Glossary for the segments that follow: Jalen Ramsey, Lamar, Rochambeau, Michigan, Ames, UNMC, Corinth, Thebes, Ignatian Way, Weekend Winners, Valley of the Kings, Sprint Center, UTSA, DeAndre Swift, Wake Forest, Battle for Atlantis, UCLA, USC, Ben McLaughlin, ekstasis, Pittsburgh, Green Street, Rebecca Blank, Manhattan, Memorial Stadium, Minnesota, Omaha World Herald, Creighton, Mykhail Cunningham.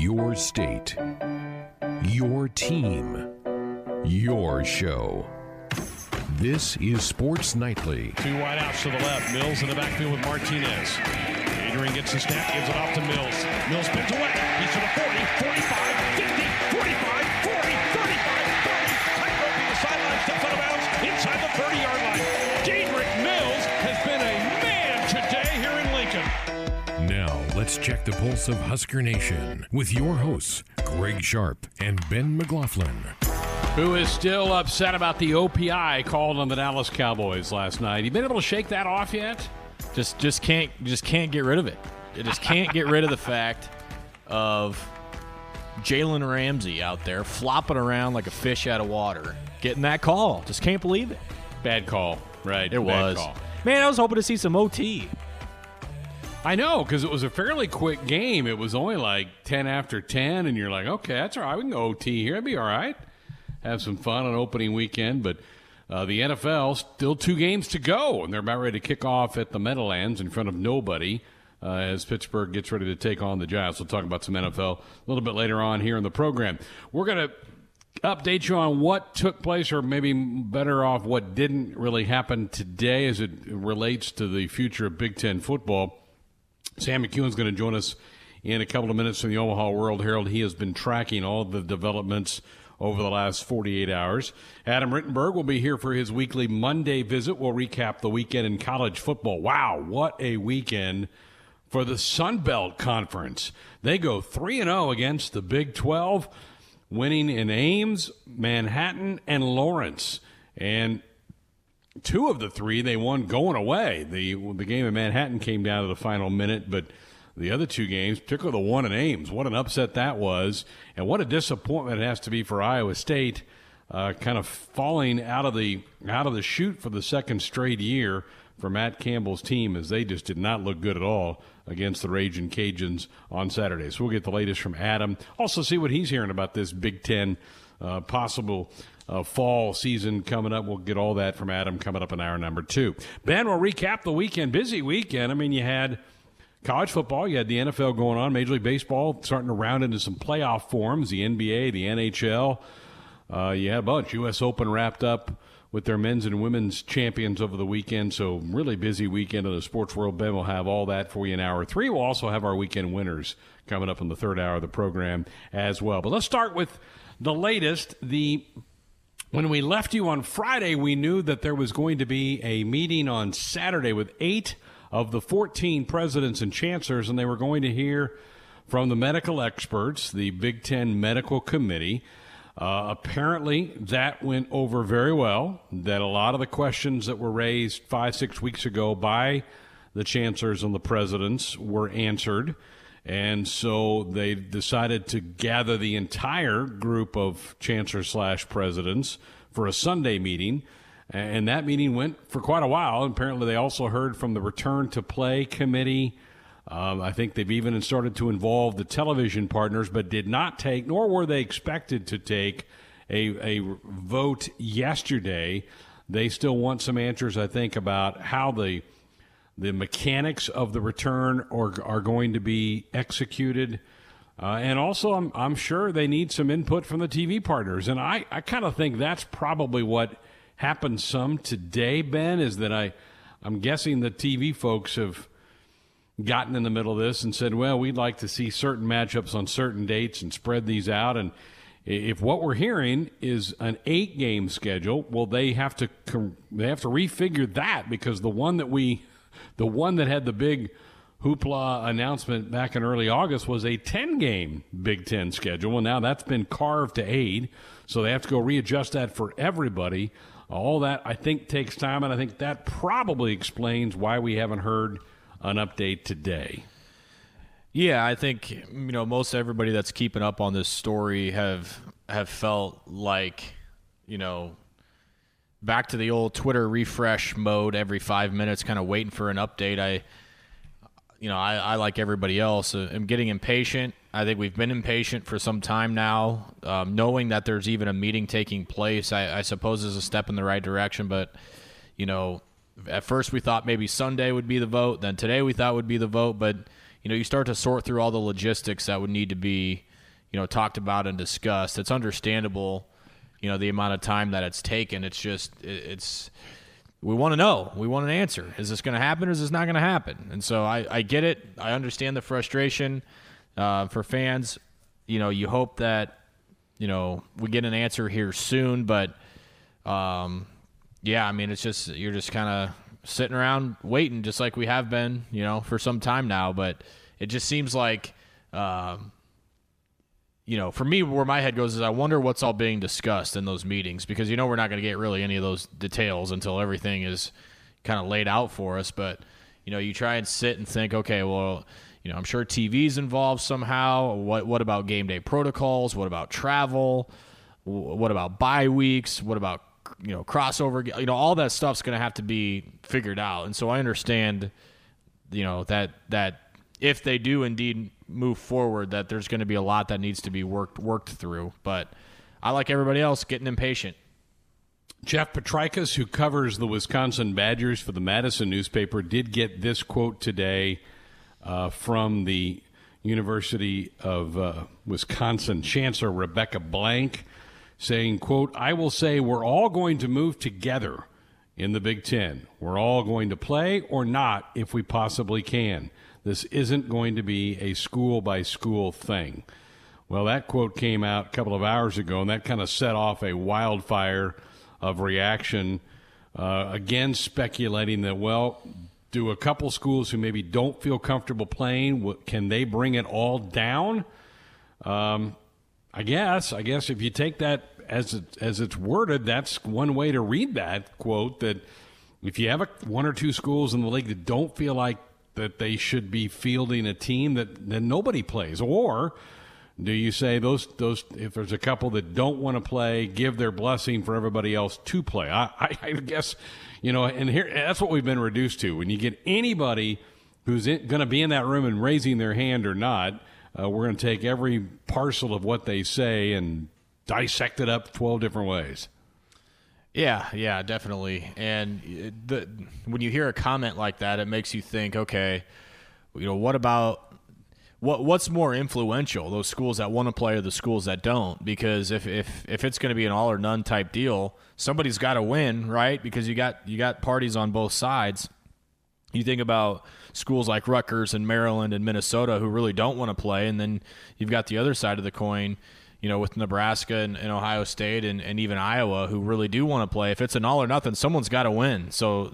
Your state, your team, your show. This is Sports Nightly. Two wide outs to the left. Mills in the backfield with Martinez. Adrian gets the snap, gives it off to Mills. Mills spins away. He's to the 40, 45, 50, 45, 40, 35, 30. Tightrope to the sideline, steps out of bounds, inside the 30-yard line. Dedrick Mills has been a man today here in Lincoln. Now, let's check the pulse of Husker Nation with your hosts, Greg Sharp and Ben McLaughlin. Who is still upset about the OPI called on the Dallas Cowboys last night. You been able to shake that off yet? Just can't get rid of it. I just can't get rid of the fact of Jalen Ramsey out there flopping around like a fish out of water, getting that call. Just can't believe it. Bad call, right? It was bad. Man, I was hoping to see some OT. I know, because it was a fairly quick game. It was only like 10 after 10, and you're like, okay, that's all right. We can go OT here. That'd be all right. Have some fun on opening weekend, but the NFL, still two games to go, and they're about ready to kick off at the Meadowlands in front of nobody as Pittsburgh gets ready to take on the Giants. We'll talk about some NFL a little bit later on here in the program. We're going to update you on what took place, or maybe better off, what didn't really happen today as it relates to the future of Big Ten football. Sam McKewon's going to join us in a couple of minutes from the Omaha World Herald. He has been tracking all the developments over the last 48 hours. Adam Rittenberg will be here for his weekly Monday visit. We'll recap the weekend in college football. Wow, what a weekend for the Sun Belt Conference. They go 3-0 against the Big 12, winning in Ames, Manhattan, and Lawrence. And two of the three they won going away. The game in Manhattan came down to the final minute, but the other two games, particularly the one in Ames, what an upset that was, and what a disappointment it has to be for Iowa State, kind of falling out of the chute for the second straight year for Matt Campbell's team, as they just did not look good at all against the Ragin' Cajuns on Saturday. So we'll get the latest from Adam. Also see what he's hearing about this Big Ten possible fall season coming up. We'll get all that from Adam coming up in hour number two. Ben, we'll recap the weekend. Busy weekend. I mean, you had college football, you had the NFL going on, Major League Baseball starting to round into some playoff forms, the NBA, the NHL. You had a bunch. U.S. Open wrapped up with their men's and women's champions over the weekend, so really busy weekend in the sports world. Ben will have all that for you in hour three. We'll also have our weekend winners coming up in the third hour of the program as well. But let's start with the latest. When we left you on Friday, we knew that there was going to be a meeting on Saturday with 8 of the 14 presidents and chancellors, and they were going to hear from the medical experts, the Big Ten Medical Committee. Apparently, that went over very well, that a lot of the questions that were raised 5-6 weeks ago by the chancellors and the presidents were answered, and so they decided to gather the entire group of chancellors/presidents for a Sunday meeting. And that meeting went for quite a while. Apparently, they also heard from the Return to Play Committee. I think they've even started to involve the television partners, but did not take, nor were they expected to take, a vote yesterday. They still want some answers, I think, about how the mechanics of the return are going to be executed. And also, I'm sure they need some input from the TV partners. And I kind of think that's probably what happened some today, Ben, is that I'm guessing the TV folks have gotten in the middle of this and said, well, we'd like to see certain matchups on certain dates and spread these out. And if what we're hearing is an 8-game schedule, well, they have to refigure that, because the one that had the big hoopla announcement back in early August was a 10-game Big Ten schedule. Well, now that's been carved to 8, so they have to go readjust that for everybody. All that, I think, takes time, and I think that probably explains why we haven't heard an update today. Yeah, I think, most everybody that's keeping up on this story have felt like, back to the old Twitter refresh mode every 5 minutes, kind of waiting for an update. I like everybody else, I'm getting impatient. I think we've been impatient for some time now. Knowing that there's even a meeting taking place, I suppose, is a step in the right direction. But, at first we thought maybe Sunday would be the vote. Then today we thought would be the vote. But, you start to sort through all the logistics that would need to be talked about and discussed. It's understandable, the amount of time that it's taken. It's just, we want to know. We want an answer. Is this going to happen or is this not going to happen? And so I get it. I understand the frustration for fans. You hope that, we get an answer here soon. But, it's just, you're just kind of sitting around waiting, just like we have been, for some time now. But it just seems like, for me, where my head goes is I wonder what's all being discussed in those meetings, because we're not going to get really any of those details until everything is kind of laid out for us. But, you try and sit and think, okay, well, I'm sure TV's involved somehow. What about game day protocols? What about travel? What about bye weeks? What about, crossover? All that stuff's going to have to be figured out. And so I understand, that if they do indeed move forward, that there's going to be a lot that needs to be worked through. But I, like everybody else, getting impatient. Jeff Petraikas, who covers the Wisconsin Badgers for the Madison newspaper, did get this quote today from the University of Wisconsin Chancellor Rebecca Blank, saying, quote, "I will say we're all going to move together in the Big Ten. We're all going to play or not if we possibly can. This isn't going to be a school-by-school thing." Well, that quote came out a couple of hours ago, and that kind of set off a wildfire of reaction, again speculating that, well, do a couple schools who maybe don't feel comfortable playing, can they bring it all down? I guess if you take that as it's worded, that's one way to read that quote, that if you have one or two schools in the league that don't feel like that they should be fielding a team, that nobody plays. Or do you say those if there's a couple that don't want to play, give their blessing for everybody else to play? I guess, and here that's what we've been reduced to. When you get anybody who's going to be in that room and raising their hand or not, we're going to take every parcel of what they say and dissect it up 12 different ways. Yeah, definitely. And when you hear a comment like that, it makes you think, okay, what about what's more influential, those schools that want to play or the schools that don't? Because if it's going to be an all or none type deal, somebody's got to win, right? Because you got parties on both sides. You think about schools like Rutgers and Maryland and Minnesota who really don't want to play, and then you've got the other side of the coin, with Nebraska and Ohio State and even Iowa, who really do want to play. If it's an all or nothing, someone's got to win. So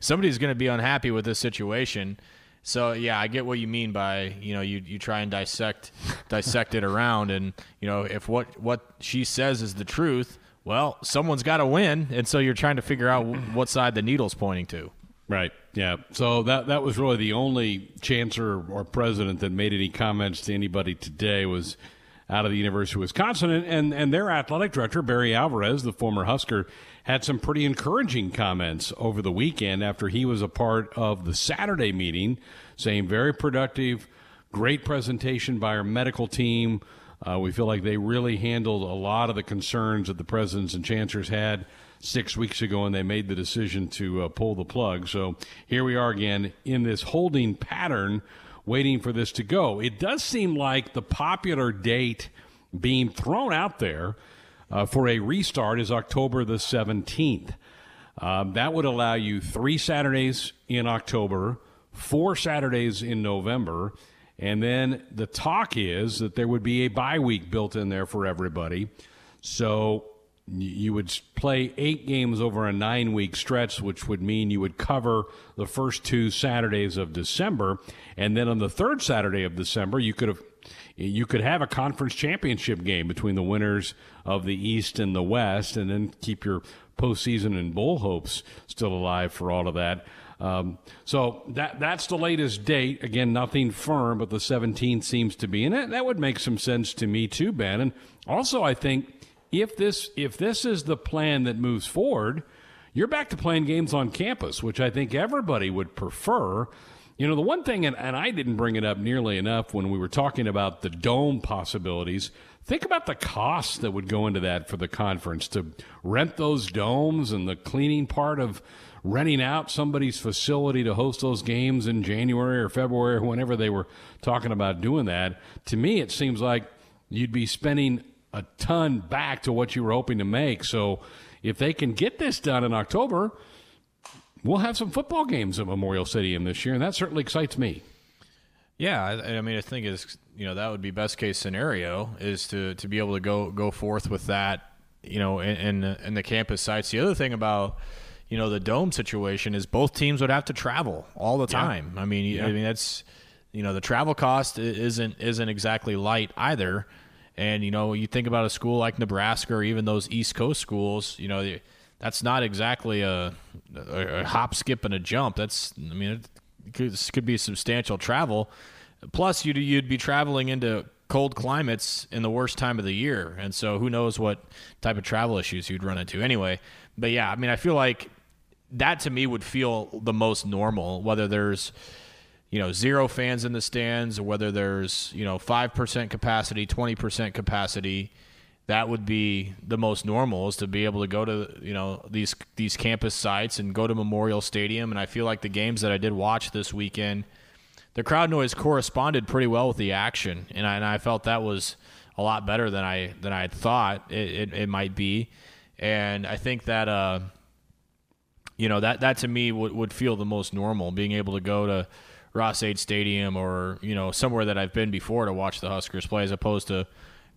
somebody's going to be unhappy with this situation. So, yeah, I get what you mean by, you try and dissect it around. And, if what she says is the truth, well, someone's got to win. And so you're trying to figure out what side the needle's pointing to. Right. Yeah. So that was really the only chancellor or president that made any comments to anybody today was – out of the University of Wisconsin, and their athletic director, Barry Alvarez, the former Husker, had some pretty encouraging comments over the weekend after he was a part of the Saturday meeting, saying very productive, great presentation by our medical team. We feel like they really handled a lot of the concerns that the presidents and chancellors had 6 weeks ago, and they made the decision to pull the plug. So here we are again in this holding pattern, waiting for this to go. It does seem like the popular date being thrown out there for a restart is October the 17th. That would allow you 3 Saturdays in October, 4 Saturdays in November, and then the talk is that there would be a bye week built in there for everybody. So you would play 8 games over a 9-week stretch, which would mean you would cover the first 2 Saturdays of December, and then on the third Saturday of December, you could have a conference championship game between the winners of the East and the West, and then keep your postseason and bowl hopes still alive for all of that. So that's the latest date. Again, nothing firm, but the 17th seems to be, and that would make some sense to me too, Ben. And also, I think, if this is the plan that moves forward, you're back to playing games on campus, which I think everybody would prefer. The one thing, and I didn't bring it up nearly enough when we were talking about the dome possibilities, think about the costs that would go into that for the conference to rent those domes and the cleaning part of renting out somebody's facility to host those games in January or February or whenever they were talking about doing that. To me, it seems like you'd be spending a ton back to what you were hoping to make. So if they can get this done in October, we'll have some football games at Memorial Stadium this year, and that certainly excites me. Yeah, I mean, I think it's, you know, that would be best case scenario, is to be able to go forth with that, you know, in the campus sites. The other thing about, you know, the dome situation is both teams would have to travel all the time. Yeah. I mean that's, you know, the travel cost isn't exactly light either. And, you know, you think about a school like Nebraska or even those East Coast schools, you know, that's not exactly a hop, skip, and a jump. That's, I mean, this could be substantial travel. Plus, you'd be traveling into cold climates in the worst time of the year. And so who knows what type of travel issues you'd run into anyway. But, yeah, I mean, I feel like that to me would feel the most normal, whether there's, you know, zero fans in the stands, or whether there's, you know, 5% capacity, 20% capacity. That would be the most normal, is to be able to go to, you know, these campus sites and go to Memorial Stadium. And I feel like the games that I did watch this weekend, the crowd noise corresponded pretty well with the action. And I felt that was a lot better than I had thought it might be. And I think that, you know, that to me would feel the most normal, being able to go to Ross-Ade Stadium or, you know, somewhere that I've been before to watch the Huskers play, as opposed to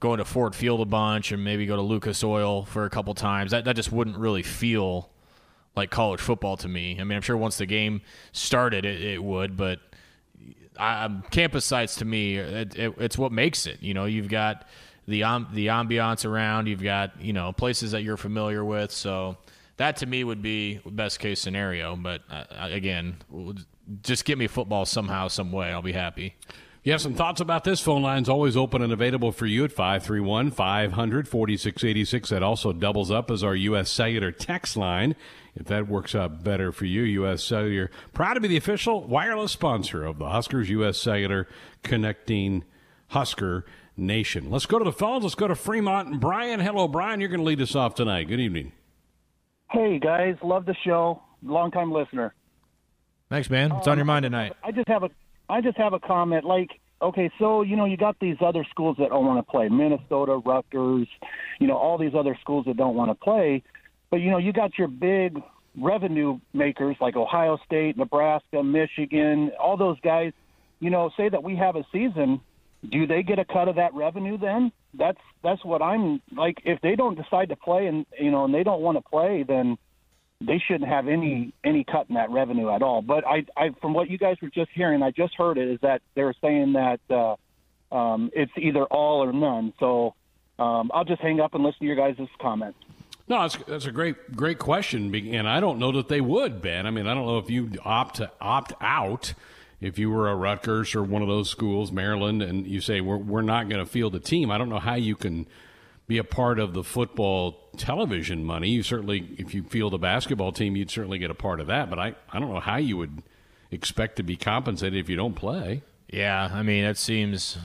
going to Ford Field a bunch and maybe go to Lucas Oil for a couple times. That just wouldn't really feel like college football to me. I mean, I'm sure once the game started, it would, but campus sites to me, it's what makes it. You know, you've got the ambiance around, you've got, you know, places that you're familiar with. So that to me would be best case scenario. But again, just get me football somehow, some way. I'll be happy. You have some thoughts about this? Phone line's always open and available for you at 531-500-4686. That also doubles up as our U.S. Cellular text line, if that works out better for you. U.S. Cellular, proud to be the official wireless sponsor of the Huskers. U.S. Cellular, connecting Husker Nation. Let's go to the phones. Let's go to Fremont and Brian. Hello, Brian. You're going to lead us off tonight. Good evening. Hey, guys. Love the show. Long-time listener. Thanks, man. What's on your mind tonight? I just have a comment. Like, okay, so, you know, you got these other schools that don't want to play, Minnesota, Rutgers, you know, all these other schools that don't want to play. But, you know, you got your big revenue makers like Ohio State, Nebraska, Michigan, all those guys. You know, say that we have a season, do they get a cut of that revenue then? That's what I'm like. If they don't decide to play and, you know, and they don't want to play, then they shouldn't have any cut in that revenue at all. But I from what you guys were just hearing, I just heard it, is that they're saying that it's either all or none. So I'll just hang up and listen to your guys' comments. No, that's a great question, and I don't know that they would, Ben. I mean, I don't know if you opt out if you were a Rutgers or one of those schools, Maryland, and you say we're not going to field a team. I don't know how you can be a part of the football television money. You certainly, if you field a basketball team, you'd certainly get a part of that. But I don't know how you would expect to be compensated if you don't play. Yeah, I mean, that seems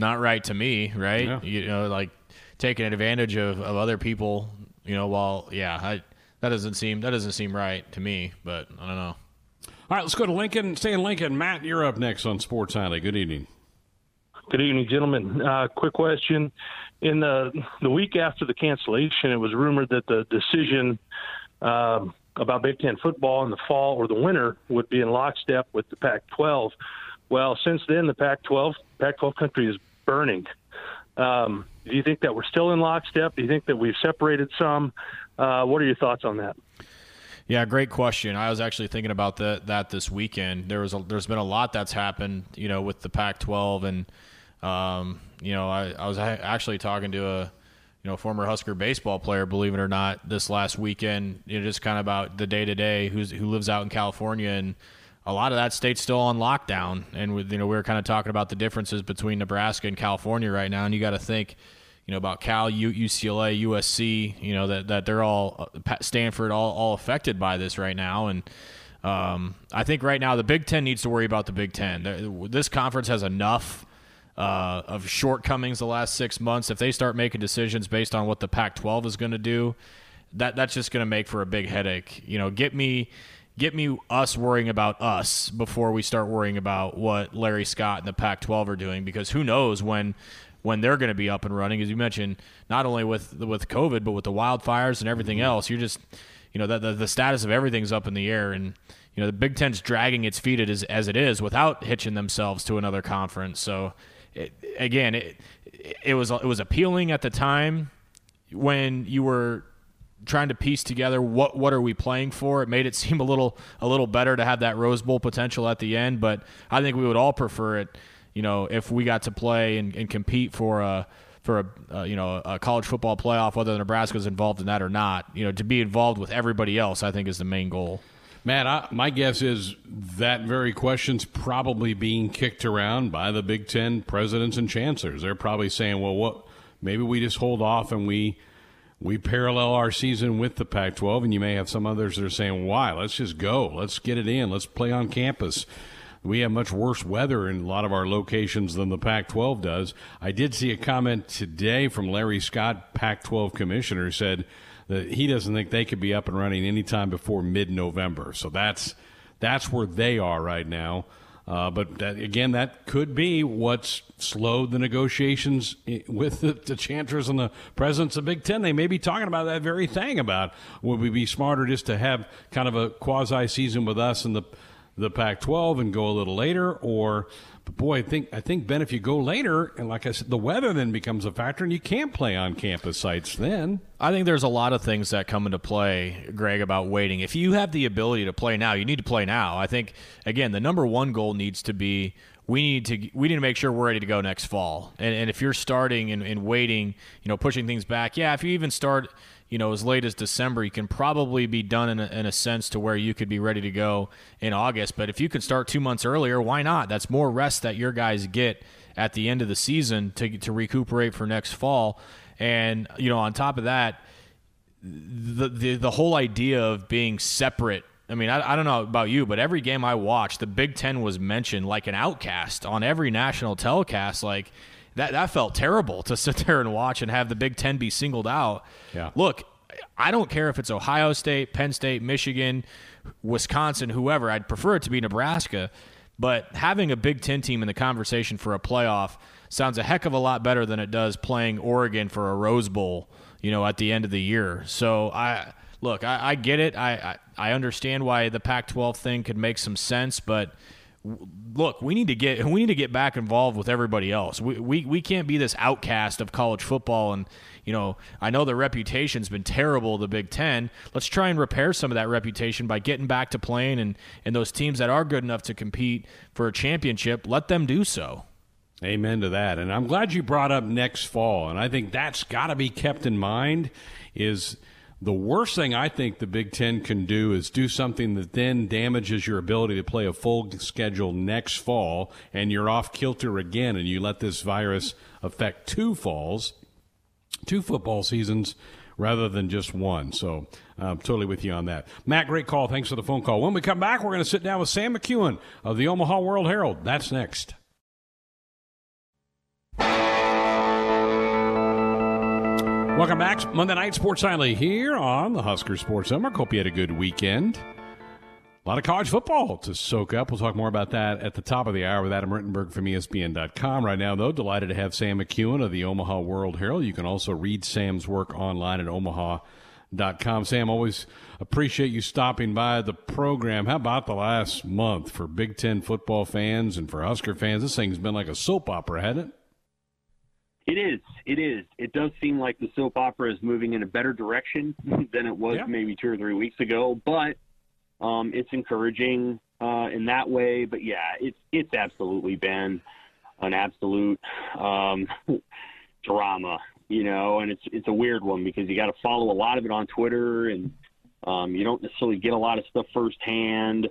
not right to me, right? Yeah. You know, like taking advantage of other people. You know, while that doesn't seem right to me. But I don't know. All right, let's go to Lincoln. Stay in Lincoln, Matt. You're up next on Sports Highlight. Good evening. Good evening, gentlemen. Quick question. In the week after the cancellation, it was rumored that the decision about Big Ten football in the fall or the winter would be in lockstep with the Pac-12. Well, since then, the Pac-12 country is burning. Do you think that we're still in lockstep? Do you think that we've separated some? What are your thoughts on that? Yeah, great question. I was actually thinking about that this weekend. There's been a lot that's happened, you know, with the Pac-12 and you know, I was actually talking to a, you know, former Husker baseball player, believe it or not, this last weekend, you know, just kind of about the day-to-day, who lives out in California, and a lot of that state's still on lockdown. And with, you know, we were kind of talking about the differences between Nebraska and California right now, and you got to think, you know, about Cal, UCLA, USC, you know, that they're all, Stanford, all affected by this right now. And I think right now the Big Ten needs to worry about the Big Ten. This conference has enough of shortcomings the last 6 months. If they start making decisions based on what the Pac-12 is going to do, that's just going to make for a big headache. You know, get me us worrying about us before we start worrying about what Larry Scott and the Pac-12 are doing, because who knows when when they're going to be up and running. As you mentioned, not only with COVID, but with the wildfires and everything else, you're just, you know, the status of everything's up in the air. And, you know, the Big Ten's dragging its feet as it is without hitching themselves to another conference. So, it was appealing at the time when you were trying to piece together what are we playing for. It made it seem a little better to have that Rose Bowl potential at the end, but I think we would all prefer it, you know, if we got to play and compete for a college football playoff, whether Nebraska's involved in that or not. You know, to be involved with everybody else, I think, is the main goal. Matt, my guess is that very question's probably being kicked around by the Big Ten presidents and chancellors. They're probably saying, well, maybe we just hold off and we parallel our season with the Pac-12, and you may have some others that are saying, why? Let's just go. Let's get it in. Let's play on campus. We have much worse weather in a lot of our locations than the Pac-12 does. I did see a comment today from Larry Scott, Pac-12 commissioner, said that he doesn't think they could be up and running anytime before mid-November. So that's where they are right now. But that could be what's slowed the negotiations with the chancellors and the presidents of Big Ten. They may be talking about that very thing, about would we be smarter just to have kind of a quasi-season with us and the Pac-12 and go a little later, or but boy, I think Ben, if you go later, and like I said, the weather then becomes a factor, and you can't play on campus sites then. I think there's a lot of things that come into play, Greg, about waiting. If you have the ability to play now, you need to play now. I think, again, the number one goal needs to be we need to make sure we're ready to go next fall. And if you're starting and waiting, you know, pushing things back, yeah, if you even start, you know, as late as December, you can probably be done in a sense to where you could be ready to go in August. But if you can start 2 months earlier, why not? That's more rest that your guys get at the end of the season to recuperate for next fall. And, you know, on top of that, the whole idea of being separate. I mean, I don't know about you, but every game I watched, the Big Ten was mentioned like an outcast on every national telecast. Like, That felt terrible to sit there and watch and have the Big Ten be singled out. Yeah. Look, I don't care if it's Ohio State, Penn State, Michigan, Wisconsin, whoever. I'd prefer it to be Nebraska. But having a Big Ten team in the conversation for a playoff sounds a heck of a lot better than it does playing Oregon for a Rose Bowl, you know, at the end of the year. So, I get it. I understand why the Pac-12 thing could make some sense, but – look, we need to get back involved with everybody else. We can't be this outcast of college football. And, you know, I know the reputation's been terrible, the Big Ten. Let's try and repair some of that reputation by getting back to playing, and those teams that are good enough to compete for a championship, let them do so. Amen to that. And I'm glad you brought up next fall. And I think that's got to be kept in mind. Is the worst thing I think the Big Ten can do is do something that then damages your ability to play a full schedule next fall, and you're off kilter again, and you let this virus affect two football seasons rather than just one. So I'm totally with you on that. Matt, great call. Thanks for the phone call. When we come back, we're going to sit down with Sam McKewon of the Omaha World Herald. That's next. Welcome back. Monday Night Sports Island here on the Husker Sports Network. Hope you had a good weekend. A lot of college football to soak up. We'll talk more about that at the top of the hour with Adam Rittenberg from ESPN.com. Right now, though, delighted to have Sam McKewon of the Omaha World Herald. You can also read Sam's work online at omaha.com. Sam, always appreciate you stopping by the program. How about the last month for Big Ten football fans and for Husker fans? This thing's been like a soap opera, hasn't it? It is. It does seem like the soap opera is moving in a better direction than it was maybe 2 or 3 weeks ago, but it's encouraging in that way. But, yeah, it's absolutely been an absolute drama, you know, and it's a weird one because you got to follow a lot of it on Twitter, and you don't necessarily get a lot of stuff firsthand.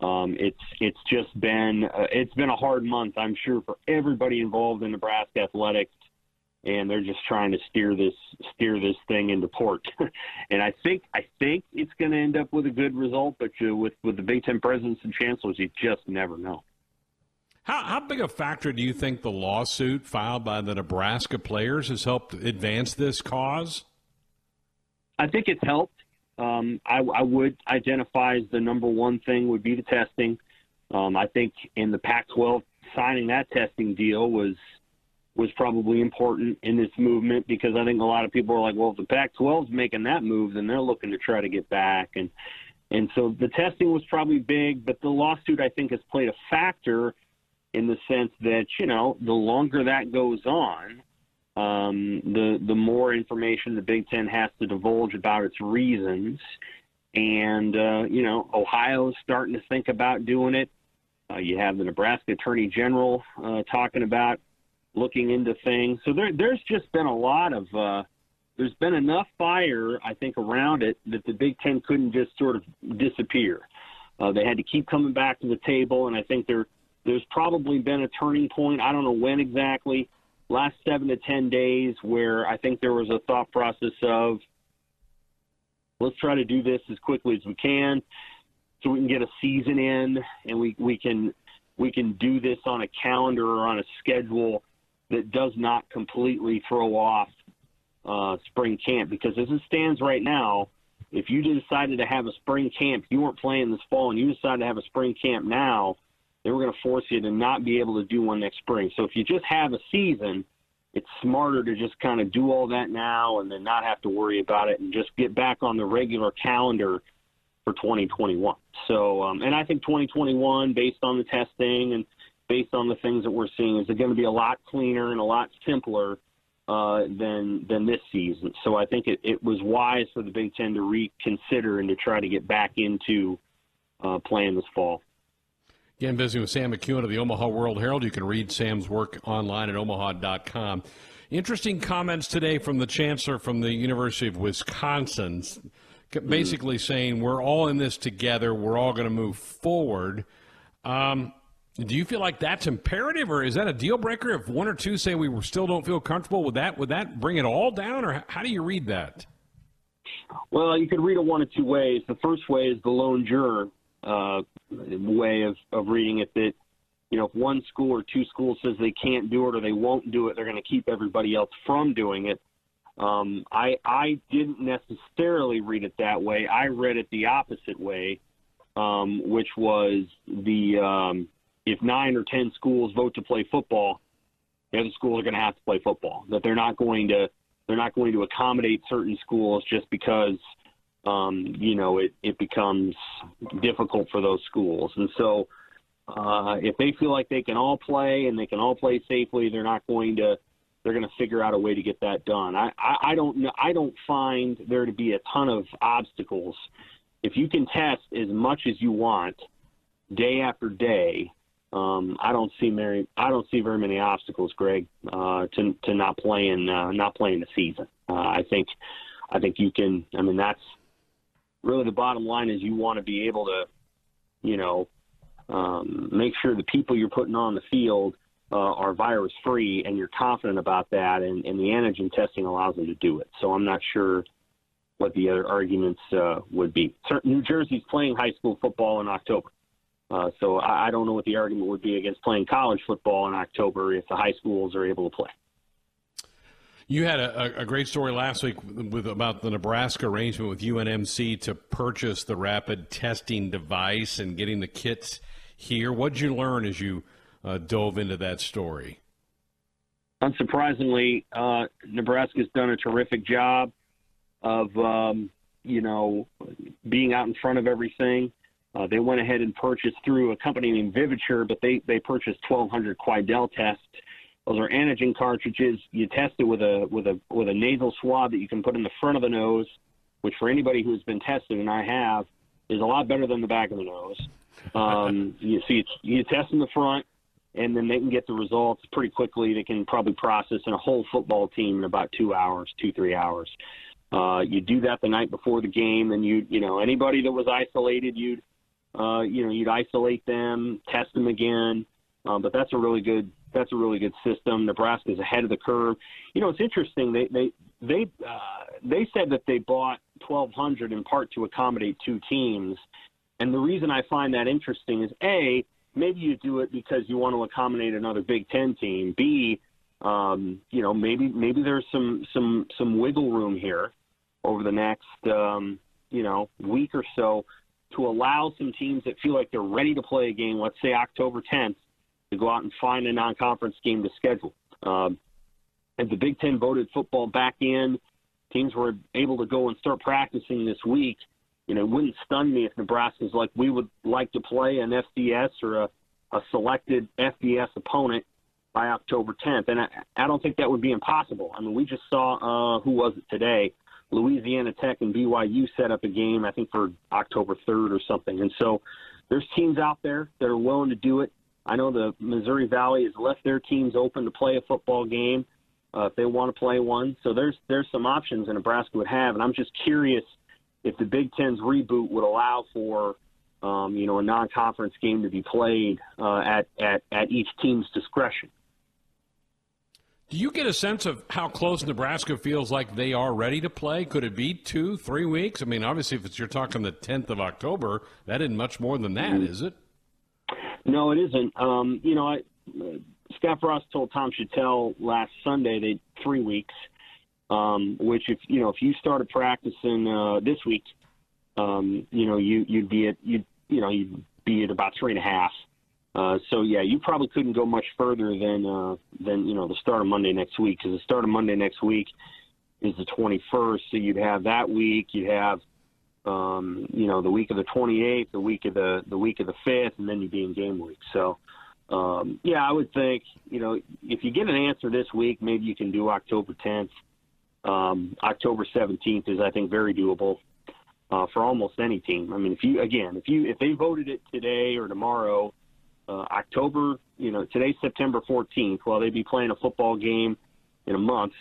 It's just been a hard month, I'm sure, for everybody involved in Nebraska athletics. And they're just trying to steer this thing into port. And I think it's going to end up with a good result, but with the Big Ten presidents and chancellors, you just never know. How big a factor do you think the lawsuit filed by the Nebraska players has helped advance this cause? I think it's helped. I would identify as the number one thing would be the testing. I think in the Pac-12, signing that testing deal was – was probably important in this movement, because I think a lot of people are like, well, if the Pac-12 is making that move, then they're looking to try to get back. And so the testing was probably big, but the lawsuit, I think, has played a factor in the sense that, you know, the longer that goes on, the more information the Big Ten has to divulge about its reasons. And, you know, Ohio's starting to think about doing it. You have the Nebraska Attorney General talking about looking into things. So there's just been a lot of there's been enough fire, I think, around it that the Big Ten couldn't just sort of disappear. They had to keep coming back to the table, and I think there's probably been a turning point. I don't know when exactly, last 7 to 10 days, where I think there was a thought process of, let's try to do this as quickly as we can so we can get a season in, and we can do this on a calendar or on a schedule that does not completely throw off spring camp. Because as it stands right now, if you decided to have a spring camp, you weren't playing this fall, and you decided to have a spring camp now, they were going to force you to not be able to do one next spring. So if you just have a season, it's smarter to just kind of do all that now and then not have to worry about it and just get back on the regular calendar for 2021. So, and I think 2021, based on the testing and based on the things that we're seeing, is going to be a lot cleaner and a lot simpler than this season. So I think it was wise for the Big Ten to reconsider and to try to get back into playing this fall. Again, visiting with Sam McKewon of the Omaha World Herald. You can read Sam's work online at omaha.com. Interesting comments today from the chancellor from the University of Wisconsin, basically saying we're all in this together, we're all going to move forward. Do you feel like that's imperative, or is that a deal breaker? If one or two say we still don't feel comfortable with that, would that bring it all down, or how do you read that? Well, you could read it one of two ways. The first way is the lone juror way of reading it, that, you know, if one school or two schools says they can't do it or they won't do it, they're going to keep everybody else from doing it. I didn't necessarily read it that way. I read it the opposite way, which was the if 9 or 10 schools vote to play football, the other schools are going to have to play football. That they're not going to accommodate certain schools just because you know, it becomes difficult for those schools. And so if they feel like they can all play and they can all play safely, they're going to figure out a way to get that done. I don't know. I don't find there to be a ton of obstacles. If you can test as much as you want day after day, I don't see very many obstacles, Greg, to not playing the season. I think you can. I mean, that's really the bottom line, is you want to be able to, you know, make sure the people you're putting on the field are virus-free, and you're confident about that, and the antigen testing allows them to do it. So I'm not sure what the other arguments would be. New Jersey's playing high school football in October, so I don't know what the argument would be against playing college football in October if the high schools are able to play. You had a great story last week about the Nebraska arrangement with UNMC to purchase the rapid testing device and getting the kits here. What did you learn as you dove into that story? Unsurprisingly, Nebraska's done a terrific job of, you know, being out in front of everything. They went ahead and purchased through a company named Viviture, but they purchased 1,200 Quidel tests. Those are antigen cartridges. You test it with a nasal swab that you can put in the front of the nose, which for anybody who's been tested, and I have, is a lot better than the back of the nose. You test in the front, and then they can get the results pretty quickly. They can probably process in a whole football team in about 2 hours, 2-3 hours. You do that the night before the game, and you know, anybody that was isolated, you'd isolate them, test them again. But that's a really good system. Nebraska's ahead of the curve. You know, it's interesting. They said that they bought 1,200 in part to accommodate two teams, and the reason I find that interesting is A, maybe you do it because you want to accommodate another Big Ten team. B, you know, maybe there's some wiggle room here over the next, you know, week or so to allow some teams that feel like they're ready to play a game, let's say October 10th, to go out and find a non-conference game to schedule. As the Big Ten voted football back in, teams were able to go and start practicing this week. You know, it wouldn't stun me if Nebraska's like, we would like to play an FCS or a selected FBS opponent by October 10th. And I don't think that would be impossible. I mean, we just saw, who was it today? Louisiana Tech and BYU set up a game, I think, for October 3rd or something. And so there's teams out there that are willing to do it. I know the Missouri Valley has left their teams open to play a football game if they want to play one. So there's some options that Nebraska would have. And I'm just curious if the Big Ten's reboot would allow for, you know, a non-conference game to be played at each team's discretion. Do you get a sense of how close Nebraska feels like they are ready to play? Could it be 2-3 weeks? I mean, obviously, if you're talking the 10th of October, that isn't much more than that, is it? No, it isn't. You know, Scott Frost told Tom Chattel last Sunday that 3 weeks, which if you started practicing this week, you know, you'd be at about 3.5. So yeah, you probably couldn't go much further than the start of Monday next week, because the start of Monday next week is the 21st. So you'd have that week, you'd have the week of the 28th, the week of the 5th, and then you'd be in game week. So yeah, I would think if you get an answer this week, maybe you can do October 10th. October 17th is, I think, very doable for almost any team. I mean, if they voted it today or tomorrow. October, today's September 14th. Well, they'd be playing a football game in a month.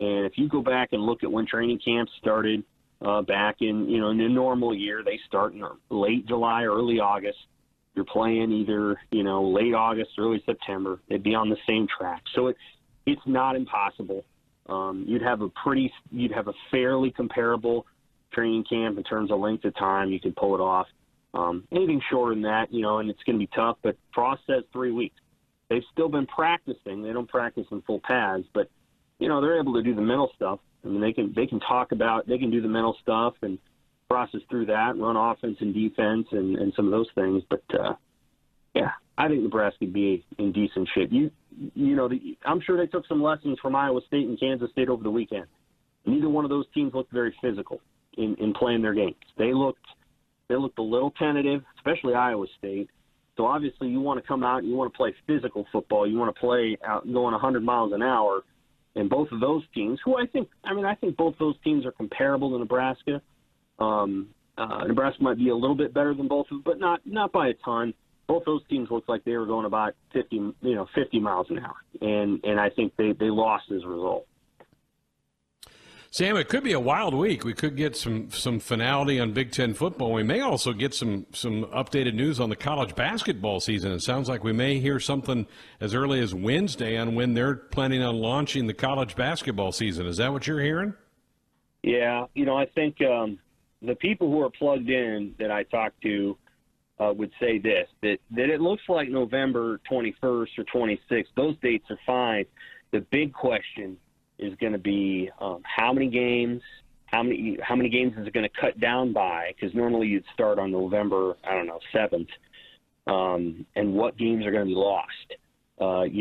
And if you go back and look at when training camps started back in, in a normal year, they start in late July, early August. You're playing either, late August, early September. They'd be on the same track. So it's not impossible. You'd have a fairly comparable training camp in terms of length of time. You could pull it off. Anything shorter than that, and it's going to be tough, but Frost says 3 weeks. They've still been practicing. They don't practice in full pads, but, they're able to do the mental stuff. I mean, they can do the mental stuff and process through that, run offense and defense and some of those things. But, yeah, I think Nebraska would be in decent shape. I'm sure they took some lessons from Iowa State and Kansas State over the weekend. Neither one of those teams looked very physical in playing their games. They looked a little tentative, especially Iowa State. So obviously you want to come out and you want to play physical football. You want to play out going 100 miles an hour. And both of those teams, I think both those teams are comparable to Nebraska. Nebraska might be a little bit better than both of them, but not by a ton. Both those teams looked like they were going about 50 miles an hour. And I think they lost as a result. Sam, it could be a wild week. We could get some finality on Big Ten football. We may also get some updated news on the college basketball season. It sounds like we may hear something as early as Wednesday on when they're planning on launching the college basketball season. Is that what you're hearing? Yeah. I think the people who are plugged in that I talked to would say this, that it looks like November 21st or 26th. Those dates are fine. The big question is going to be how many games is it going to cut down by? Because normally you'd start on November, 7th, and what games are going to be lost.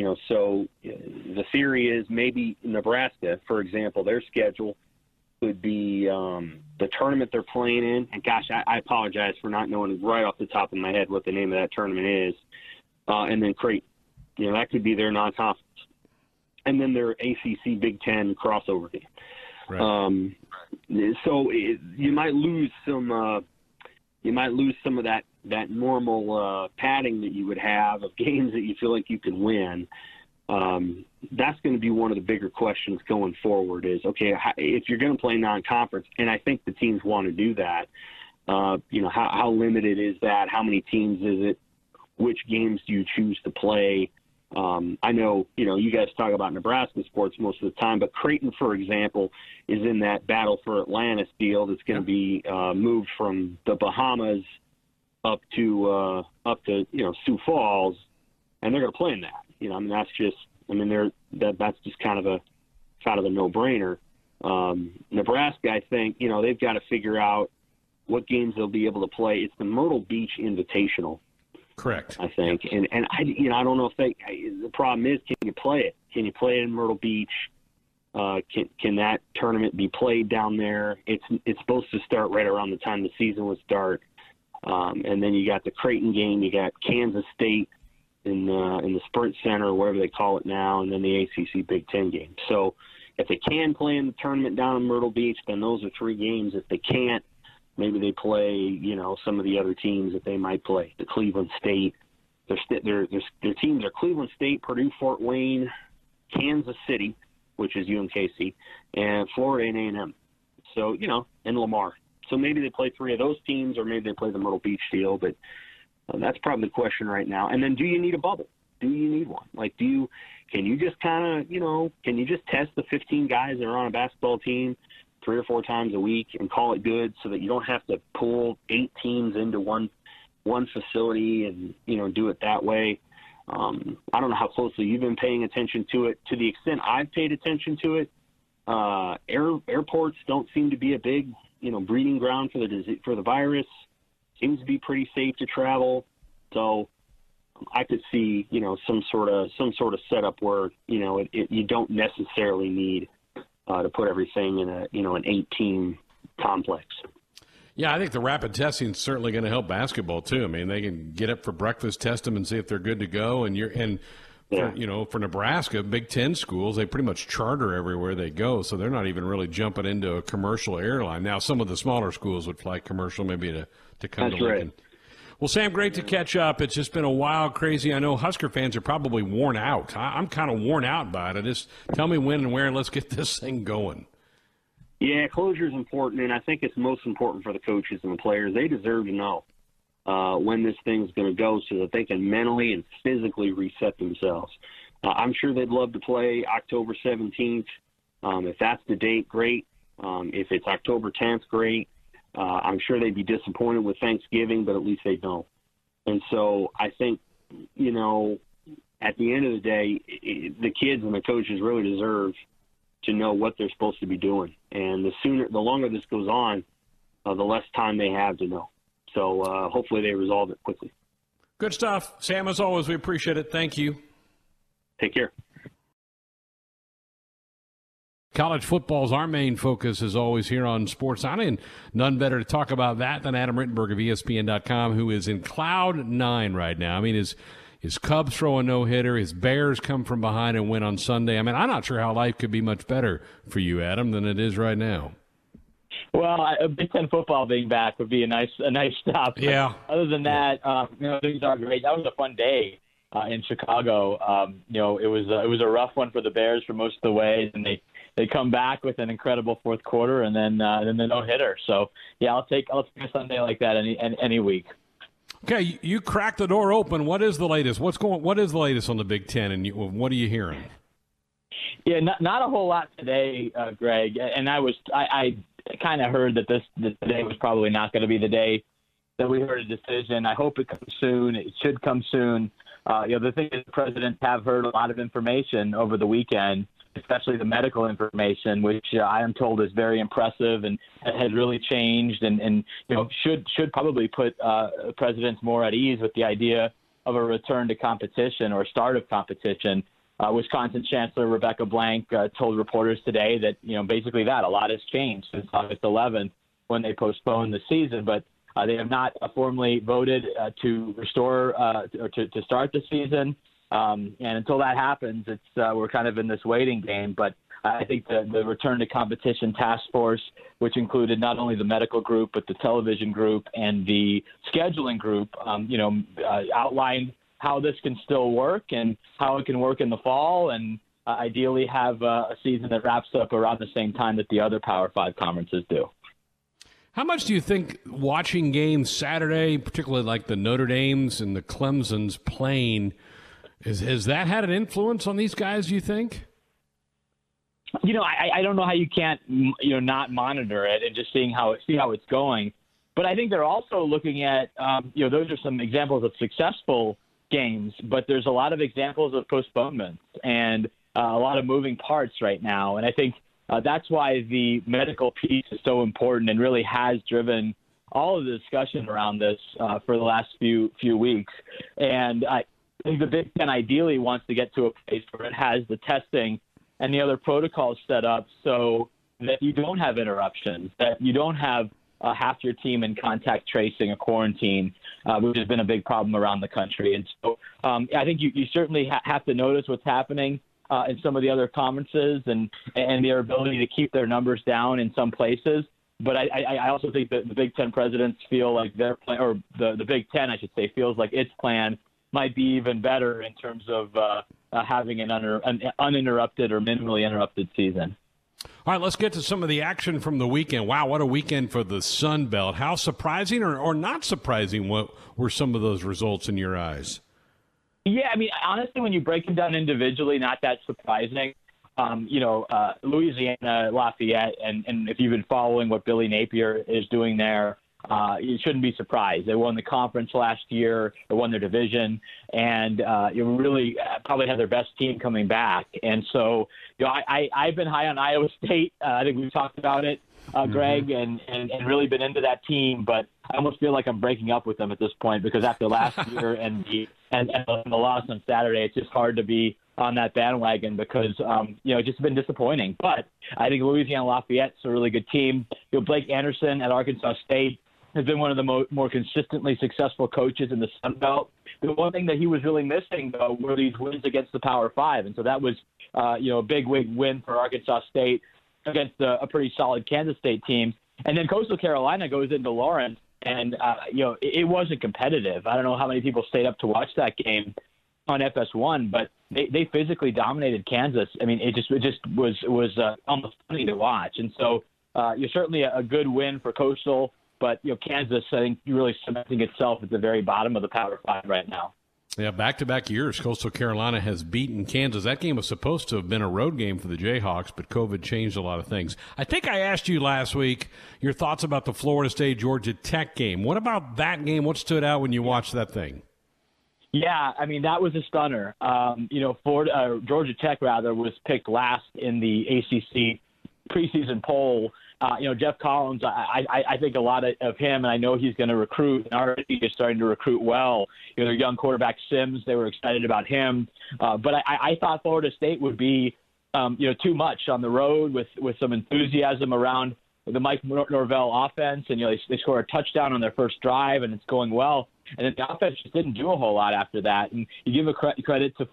So the theory is maybe Nebraska, for example, their schedule would be the tournament they're playing in. And gosh, I apologize for not knowing right off the top of my head what the name of that tournament is. And then Creighton, that could be their non-conference. And then their ACC Big Ten crossover game. Right. So you might lose some of that normal padding that you would have of games that you feel like you can win. That's going to be one of the bigger questions going forward. Is okay if you're going to play non-conference, and I think the teams want to do that. How limited is that? How many teams is it? Which games do you choose to play? I know, you guys talk about Nebraska sports most of the time, but Creighton, for example, is in that Battle for Atlantis deal that's going to be moved from the Bahamas up to Sioux Falls, and they're going to play in that. That's just kind of a no-brainer. Nebraska, I think, they've got to figure out what games they'll be able to play. It's the Myrtle Beach Invitational. Correct. I think. And I, you know, I don't know if they – the problem is, can you play it? Can you play it in Myrtle Beach? Can that tournament be played down there? It's supposed to start right around the time the season would start. And then you got the Creighton game. You got Kansas State in the Sprint Center, whatever they call it now, and then the ACC Big Ten game. So if they can play in the tournament down in Myrtle Beach, then those are three games. If they can't, maybe they play, you know, some of the other teams that they might play. The Cleveland State, their teams are Cleveland State, Purdue, Fort Wayne, Kansas City, which is UMKC, and Florida and A&M. So, you know, and Lamar. So maybe they play three of those teams, or maybe they play the Myrtle Beach deal, but that's probably the question right now. And then do you need a bubble? Do you need one? Like, can you just kind of, you know, can you just test the 15 guys that are on a basketball team 3 or 4 times a week and call it good so that you don't have to pull 8 teams into one facility and, you know, do it that way? I don't know how closely you've been paying attention to it. To the extent I've paid attention to it, airports don't seem to be a big, you know, breeding ground for the disease, for the virus. Seems to be pretty safe to travel. So I could see, you know, some sort of setup where, you know, you don't necessarily need to put everything in a, you know, an 8-team complex. Yeah, I think the rapid testing is certainly going to help basketball too. I mean, they can get up for breakfast, test them, and see if they're good to go. For Nebraska, Big Ten schools, they pretty much charter everywhere they go, so they're not even really jumping into a commercial airline. Now, some of the smaller schools would fly commercial, maybe to come to Lincoln. Right. Well, Sam, great to catch up. It's just been a wild, crazy. I know Husker fans are probably worn out. I'm kind of worn out by it. Just tell me when and where, and let's get this thing going. Yeah, closure is important, and I think it's most important for the coaches and the players. They deserve to know when this thing's going to go so that they can mentally and physically reset themselves. I'm sure they'd love to play October 17th. If that's the date, great. If it's October 10th, great. I'm sure they'd be disappointed with Thanksgiving, but at least they don't. And so I think, you know, at the end of the day, the kids and the coaches really deserve to know what they're supposed to be doing. And the longer this goes on, the less time they have to know. So hopefully they resolve it quickly. Good stuff. Sam, as always, we appreciate it. Thank you. Take care. College football's our main focus, is always here on SportsCenter, and none better to talk about that than Adam Rittenberg of ESPN.com, who is in cloud 9 right now. I mean, his Cubs throw a no-hitter. His Bears come from behind and win on Sunday. I mean, I'm not sure how life could be much better for you, Adam, than it is right now. Well, Big Ten football being back would be a nice stop. Yeah. But other than that, you know, things are great. That was a fun day in Chicago. You know, it was a rough one for the Bears for most of the way, and they come back with an incredible fourth quarter, and then the no-hitter. So yeah, I'll take a Sunday like that any week. Okay, you cracked the door open. What is the latest? What is the latest on the Big Ten, and what are you hearing? Yeah, not a whole lot today, Greg. And I kind of heard that today was probably not going to be the day that we heard a decision. I hope it comes soon. It should come soon. You know, the thing is, the presidents have heard a lot of information over the weekend, especially the medical information, which I am told is very impressive and has really changed and you know, should probably put presidents more at ease with the idea of a return to competition or start of competition. Wisconsin Chancellor Rebecca Blank told reporters today that, you know, basically that a lot has changed since August 11th when they postponed the season, but they have not formally voted to restore or to start the season. And until that happens, we're kind of in this waiting game. But I think the Return to Competition Task Force, which included not only the medical group but the television group and the scheduling group, you know, outlined how this can still work and how it can work in the fall, and ideally have a season that wraps up around the same time that the other Power 5 conferences do. How much do you think watching games Saturday, particularly like the Notre Dames and the Clemsons playing, has that had an influence on these guys, do you think? You know, I don't know how you can't, you know, not monitor it and just see how it's going. But I think they're also looking at, you know, those are some examples of successful games, but there's a lot of examples of postponements and a lot of moving parts right now. And I think that's why the medical piece is so important and really has driven all of the discussion around this for the last few weeks. And I think the Big Ten ideally wants to get to a place where it has the testing and the other protocols set up so that you don't have interruptions, that you don't have half your team in contact tracing or quarantine, which has been a big problem around the country. And so I think you certainly have to notice what's happening in some of the other conferences and their ability to keep their numbers down in some places. But I also think that the Big Ten presidents feel like their plan, or the Big Ten, I should say, feels like its plan might be even better in terms of having an uninterrupted or minimally interrupted season. All right, let's get to some of the action from the weekend. Wow, what a weekend for the Sun Belt. How surprising or not surprising what were some of those results in your eyes? Yeah, I mean, honestly, when you break them down individually, not that surprising. Louisiana, Lafayette, and if you've been following what Billy Napier is doing there, you shouldn't be surprised. They won the conference last year. They won their division, and you really probably have their best team coming back. And so, I've been high on Iowa State. I think we've talked about it, Greg, and really been into that team. But I almost feel like I'm breaking up with them at this point because after last year and the loss on Saturday, it's just hard to be on that bandwagon because, it's just been disappointing. But I think Louisiana Lafayette's a really good team. Blake Anderson at Arkansas State has been one of the more consistently successful coaches in the Sun Belt. The one thing that he was really missing, though, were these wins against the Power Five. And so that was, a big win for Arkansas State against a pretty solid Kansas State team. And then Coastal Carolina goes into Lawrence, and, it wasn't competitive. I don't know how many people stayed up to watch that game on FS1, but they physically dominated Kansas. I mean, it just was almost funny to watch. And so you're certainly a good win for Coastal, but Kansas, I think, really cementing itself at the very bottom of the Power Five right now. Yeah, back-to-back years, Coastal Carolina has beaten Kansas. That game was supposed to have been a road game for the Jayhawks, but COVID changed a lot of things. I think I asked you last week your thoughts about the Florida State-Georgia Tech game. What about that game? What stood out when you watched that thing? Yeah, I mean, that was a stunner. Georgia Tech, rather, was picked last in the ACC preseason poll. Jeff Collins, I think a lot of him, and I know he's going to recruit, and already is starting to recruit well. Their young quarterback Sims, they were excited about him. But I thought Florida State would be, too much on the road with some enthusiasm around the Mike Norvell offense, and they score a touchdown on their first drive, and it's going well. And then the offense just didn't do a whole lot after that. And you give a credit to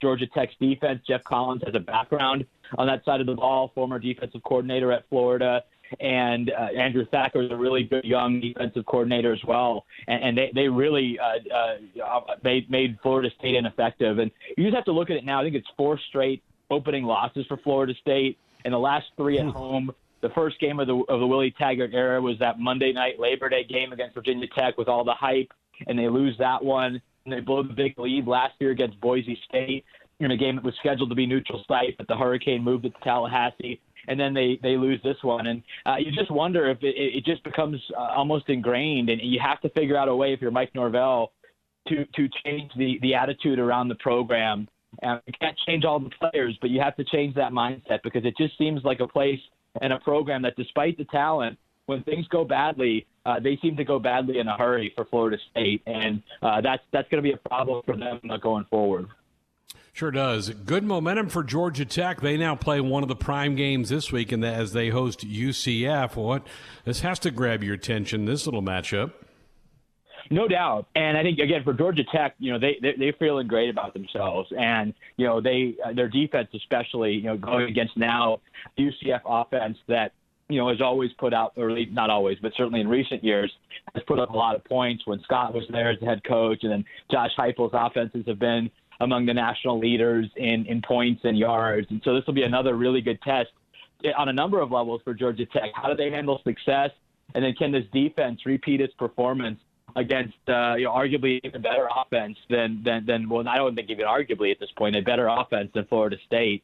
Georgia Tech's defense. Jeff Collins has a background on that side of the ball, former defensive coordinator at Florida. And Andrew Thacker is a really good young defensive coordinator as well. And they really made Florida State ineffective. And you just have to look at it now. I think it's four straight opening losses for Florida State, and the last three at home. The first game of the Willie Taggart era was that Monday night Labor Day game against Virginia Tech with all the hype, and they lose that one. And they blow the big lead last year against Boise State in a game that was scheduled to be neutral site, but the Hurricane moved it to Tallahassee, and then they lose this one. And you just wonder if it just becomes almost ingrained, and you have to figure out a way if you're Mike Norvell to change the attitude around the program. And you can't change all the players, but you have to change that mindset because it just seems like a place and a program that, despite the talent, when things go badly, they seem to go badly in a hurry for Florida State, and that's going to be a problem for them going forward. Sure does. Good momentum for Georgia Tech. They now play one of the prime games this week, and as they host UCF, this has to grab your attention. This little matchup, no doubt. And I think again for Georgia Tech, they're feeling great about themselves, and their defense, especially, going against now UCF offense that has always put out, or not always, but certainly in recent years, has put up a lot of points when Scott was there as the head coach, and then Josh Heupel's offenses have been among the national leaders in points and yards, and so this will be another really good test on a number of levels for Georgia Tech. How do they handle success, and then can this defense repeat its performance against arguably even better offense than well, I don't think even arguably at this point, a better offense than Florida State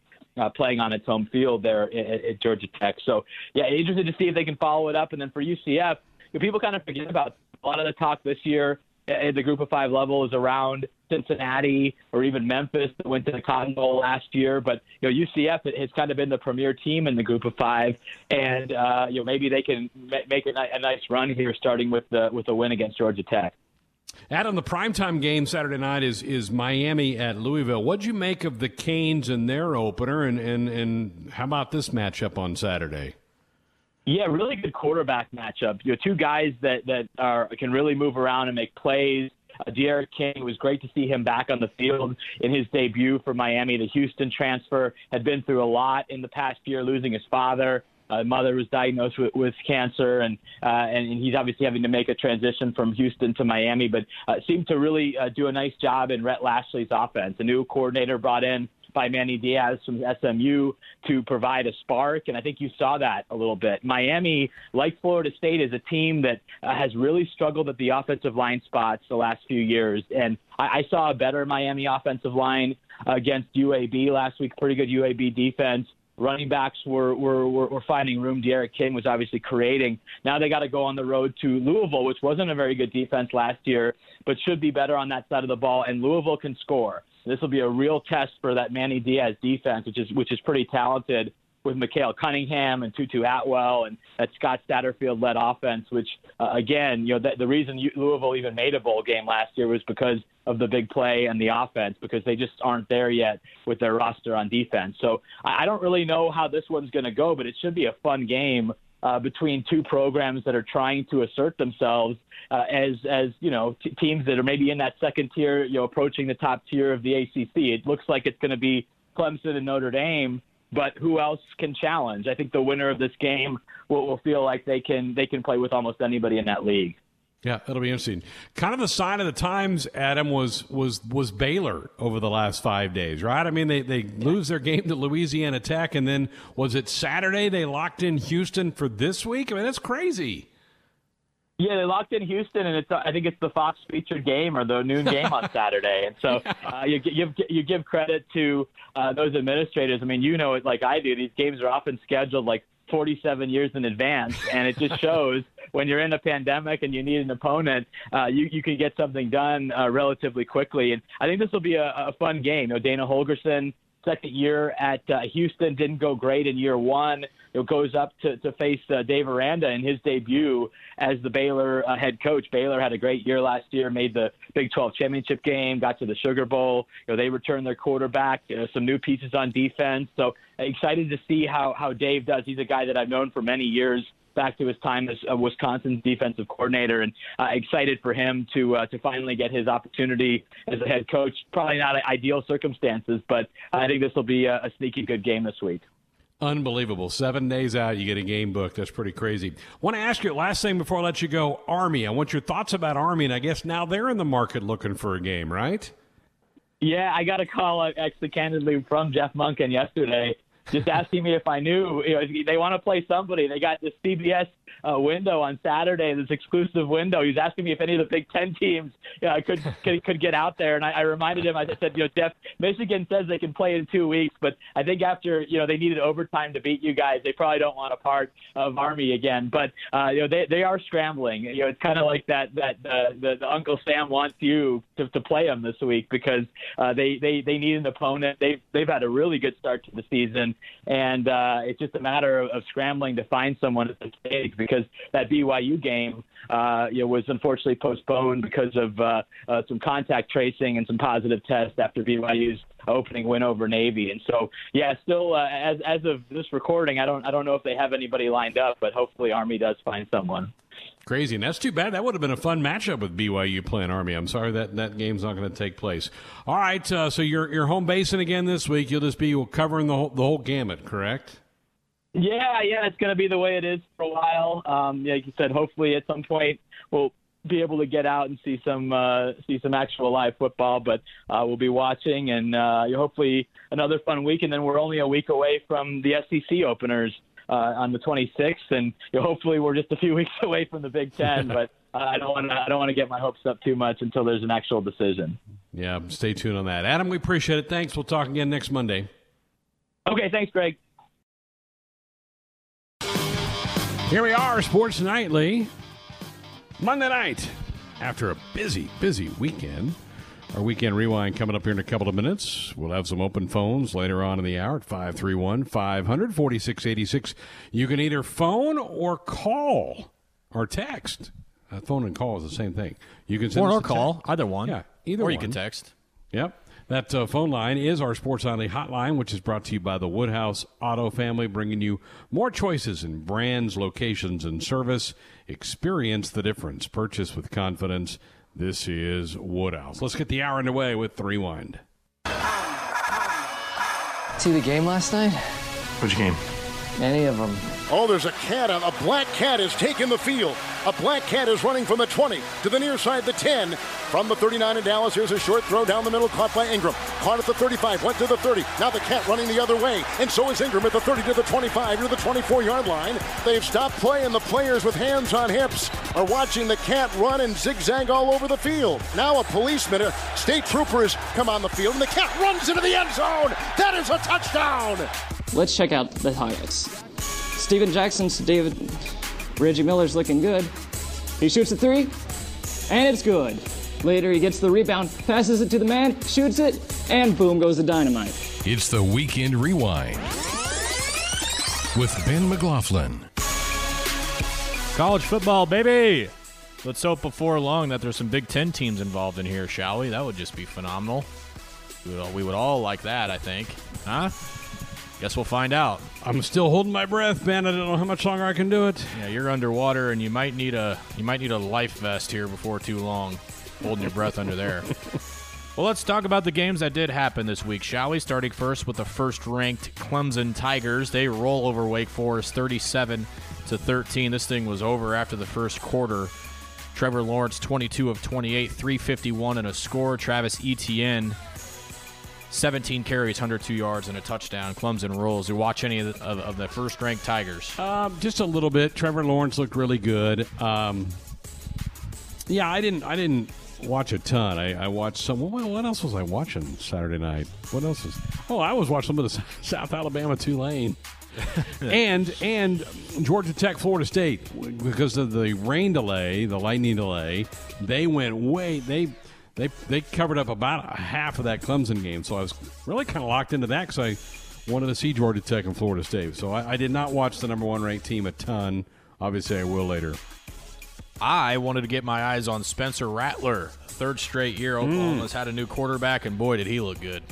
playing on its home field there at Georgia Tech. So, yeah, interested to see if they can follow it up. And then for UCF, people kind of forget about a lot of the talk this year at the Group of Five level is around Cincinnati or even Memphis that went to the Cotton Bowl last year. But, you know, UCF has kind of been the premier team in the Group of Five, and you know, maybe they can make a nice run here, starting with a win against Georgia Tech. Adam, the primetime game Saturday night is Miami at Louisville. What'd you make of the Canes in their opener, and how about this matchup on Saturday? Yeah, really good quarterback matchup. You know, two guys that can really move around and make plays. De'Aaron King, it was great to see him back on the field in his debut for Miami. The Houston transfer had been through a lot in the past year, losing his father. Mother was diagnosed with cancer, and he's obviously having to make a transition from Houston to Miami, but seemed to really do a nice job in Rhett Lashley's offense. A new coordinator brought in by Manny Diaz from SMU to provide a spark, and I think you saw that a little bit. Miami, like Florida State, is a team that has really struggled at the offensive line spots the last few years, and I saw a better Miami offensive line against UAB last week, pretty good UAB defense. Running backs were finding room. De'Aaron King was obviously creating. Now they got to go on the road to Louisville, which wasn't a very good defense last year, but should be better on that side of the ball. And Louisville can score. This will be a real test for that Manny Diaz defense, which is pretty talented, with Mikael Cunningham and Tutu Atwell and that Scott Satterfield-led offense, which, again, you know, the reason Louisville even made a bowl game last year was because of the big play and the offense, because they just aren't there yet with their roster on defense. So I don't really know how this one's going to go, but it should be a fun game between two programs that are trying to assert themselves as teams that are maybe in that second tier, you know, approaching the top tier of the ACC. It looks like it's going to be Clemson and Notre Dame, but who else can challenge? I think the winner of this game will feel like they can play with almost anybody in that league. Yeah, that'll be interesting. Kind of the sign of the times, Adam, was Baylor over the last 5 days, right? I mean, they lose their game to Louisiana Tech, and then was it Saturday they locked in Houston for this week? I mean, that's crazy. Yeah, they locked in Houston, and I think it's the Fox featured game or the noon game on Saturday. And so you give credit to those administrators. I mean, you know it like I do. These games are often scheduled like 47 years in advance, and it just shows when you're in a pandemic and you need an opponent, you can get something done relatively quickly. And I think this will be a fun game. You know, Dana Holgorsen, second year at Houston, didn't go great in year one. It goes up to face Dave Aranda in his debut as the Baylor head coach. Baylor had a great year last year, made the Big 12 championship game, got to the Sugar Bowl. You know, they returned their quarterback, some new pieces on defense. So excited to see how Dave does. He's a guy that I've known for many years, back to his time as Wisconsin's defensive coordinator, and excited for him to finally get his opportunity as a head coach. Probably not ideal circumstances, but I think this will be a sneaky good game this week. Unbelievable. 7 days out, you get a game book. That's pretty crazy. Want to ask you, last thing before I let you go, Army. I want your thoughts about Army, and I guess now they're in the market looking for a game, right? Yeah, I got a call actually candidly from Jeff Munkin yesterday, just asking me if I knew. You know, they want to play somebody. They got this CBS window on Saturday, this exclusive window. He's asking me if any of the Big Ten teams could get out there. And I reminded him, I said, you know, Jeff, Michigan says they can play in 2 weeks, but I think after, you know, they needed overtime to beat you guys, they probably don't want a part of Army again. But, you know, they are scrambling. You know, it's kind of like that the Uncle Sam wants you to play them this week, because they need an opponent. They've had a really good start to the season. And it's just a matter of scrambling to find someone at the stage, because that BYU game was unfortunately postponed because of some contact tracing and some positive tests after BYU's opening win over Navy. And so, yeah, still as of this recording, I don't know if they have anybody lined up, but hopefully Army does find someone. Crazy, and that's too bad. That would have been a fun matchup with BYU playing Army. I'm sorry that game's not going to take place. All right, so you're home basing again this week. You'll just be covering the whole gamut, correct? Yeah, it's going to be the way it is for a while. Like you said, hopefully at some point we'll be able to get out and see some actual live football, but we'll be watching, and hopefully another fun week. And then we're only a week away from the SEC openers on the 26th, and hopefully we're just a few weeks away from the Big Ten. But I don't want to get my hopes up too much until there's an actual decision. Yeah, stay tuned on that, Adam. We appreciate it. Thanks. We'll talk again next Monday. Okay. Thanks, Greg. Here we are, Sports Nightly. Monday night, after a busy, busy weekend. Our Weekend Rewind coming up here in a couple of minutes. We'll have some open phones later on in the hour at 531-500-4686. You can either phone or call or text. Phone and call is the same thing. You can send phone or call, text. Either one. Yeah, either or one. Or you can text. Yep. That phone line is our Sports Only hotline, which is brought to you by the Woodhouse Auto Family, bringing you more choices in brands, locations, and service. Experience the difference. Purchase with confidence. This is Woodhouse. Let's get the hour underway with the Rewind. See the game last night? Which game? Any of them. Oh, there's a cat. A black cat has taken the field. A black cat is running from the 20 to the near side, the 10. From the 39 in Dallas, here's a short throw down the middle, caught by Ingram. Caught at the 35, went to the 30. Now the cat running the other way. And so is Ingram at the 30 to the 25, to the 24-yard line. They've stopped play, and the players with hands on hips are watching the cat run and zigzag all over the field. Now a policeman, a state trooper has come on the field, and the cat runs into the end zone. That is a touchdown. Let's check out the highlights. Steven Jackson's David. Reggie Miller's looking good. He shoots a three, and it's good. Later, he gets the rebound, passes it to the man, shoots it, and boom goes the dynamite. It's the Weekend Rewind with Ben McLaughlin. College football, baby! Let's hope before long that there's some Big Ten teams involved in here, shall we? That would just be phenomenal. We would all like that, I think. Huh? Guess we'll find out. I'm still holding my breath, man. I don't know how much longer I can do it. Yeah, you're underwater, and you might need a life vest here before too long, holding your breath under there. Well, let's talk about the games that did happen this week, shall we? Starting first with the first-ranked Clemson Tigers. They roll over Wake Forest 37-13. This thing was over after the first quarter. Trevor Lawrence, 22 of 28, 351 and a score. Travis Etienne, 17 carries, 102 yards, and a touchdown. Clemson rolls. You watch any of the first-ranked Tigers? Just a little bit. Trevor Lawrence looked really good. I didn't watch a ton. I watched some. What else was I watching Saturday night? What else was? Oh, I was watching some of the South Alabama Tulane and Georgia Tech Florida State, because of the rain delay, the lightning delay. They went way. They covered up about half of that Clemson game, so I was really kind of locked into that because I wanted to see Georgia Tech and Florida State. So I did not watch the number one-ranked team a ton. Obviously, I will later. I wanted to get my eyes on Spencer Rattler. Third straight year, Oklahoma's had a new quarterback, and boy, did he look good.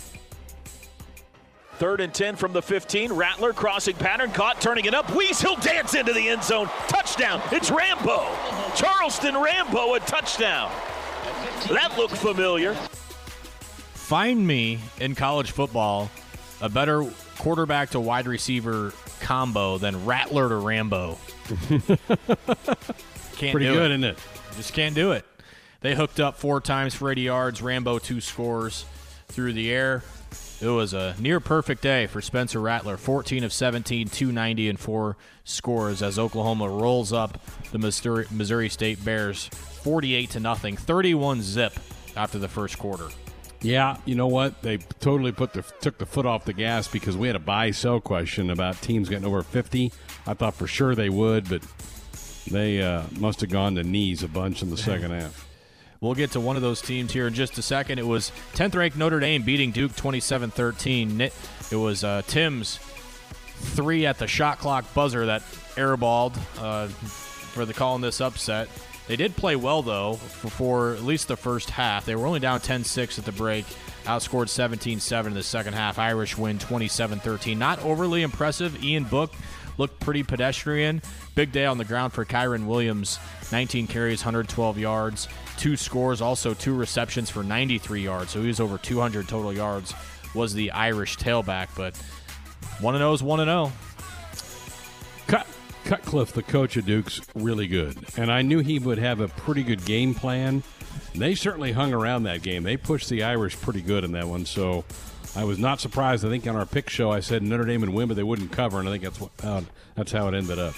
3rd and 10 from the 15. Rattler crossing pattern, caught, turning it up. Weasel dance into the end zone. Touchdown. It's Rambo. Charleston Rambo, a touchdown. That looked familiar. Find me in college football a better quarterback to wide receiver combo than Rattler to Rambo. Pretty good, isn't it? Just can't do it. They hooked up 4 times for 80 yards. Rambo 2 scores through the air. It was a near perfect day for Spencer Rattler. 14 of 17, 290 and 4 scores as Oklahoma rolls up the Missouri State Bears 48-0, 31-zip after the first quarter. Yeah, you know what? They totally took the foot off the gas because we had a buy-sell question about teams getting over 50. I thought for sure they would, but they must have gone to knees a bunch in the second half. We'll get to one of those teams here in just a second. It was 10th-ranked Notre Dame beating Duke 27-13. It was Tim's 3 at the shot clock buzzer that airballed for the calling this upset. They did play well, though, for at least the first half. They were only down 10-6 at the break, outscored 17-7 in the second half. Irish win 27-13. Not overly impressive. Ian Book looked pretty pedestrian. Big day on the ground for Kyron Williams. 19 carries, 112 yards, 2 scores, also 2 receptions for 93 yards. So he was over 200 total yards, was the Irish tailback. But 1-0 is 1-0. Cutcliffe, the coach of Duke's, really good. And I knew he would have a pretty good game plan. They certainly hung around that game. They pushed the Irish pretty good in that one. So I was not surprised. I think on our pick show I said Notre Dame would win, but they wouldn't cover. And I think that's how it ended up.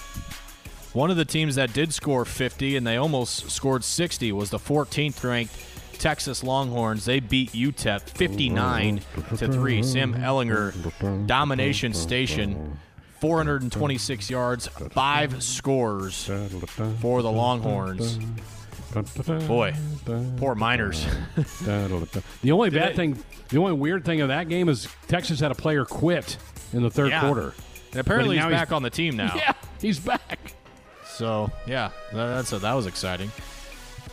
One of the teams that did score 50, and they almost scored 60, was the 14th-ranked Texas Longhorns. They beat UTEP 59-3. Sam Ehlinger, domination station. 426 yards, 5 scores for the Longhorns. Boy, poor Miners. The only bad thing, the only weird thing of that game is Texas had a player quit in the third quarter. And apparently he's back on the team now. Yeah, he's back. So, yeah, that was exciting.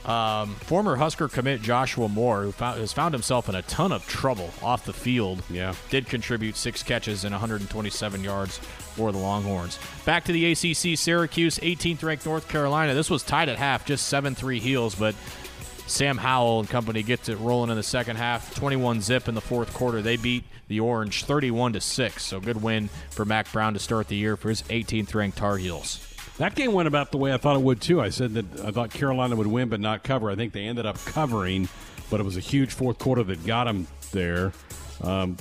Former Husker commit Joshua Moore, who has found himself in a ton of trouble off the field, did contribute 6 catches and 127 yards for the Longhorns. Back to the ACC, Syracuse, 18th-ranked North Carolina. This was tied at half, just 7-3 Heels, but Sam Howell and company gets it rolling in the second half, 21-zip in the fourth quarter. They beat the Orange 31-6, so good win for Mack Brown to start the year for his 18th-ranked Tar Heels. That game went about the way I thought it would, too. I said that I thought Carolina would win but not cover. I think they ended up covering, but it was a huge fourth quarter that got them there.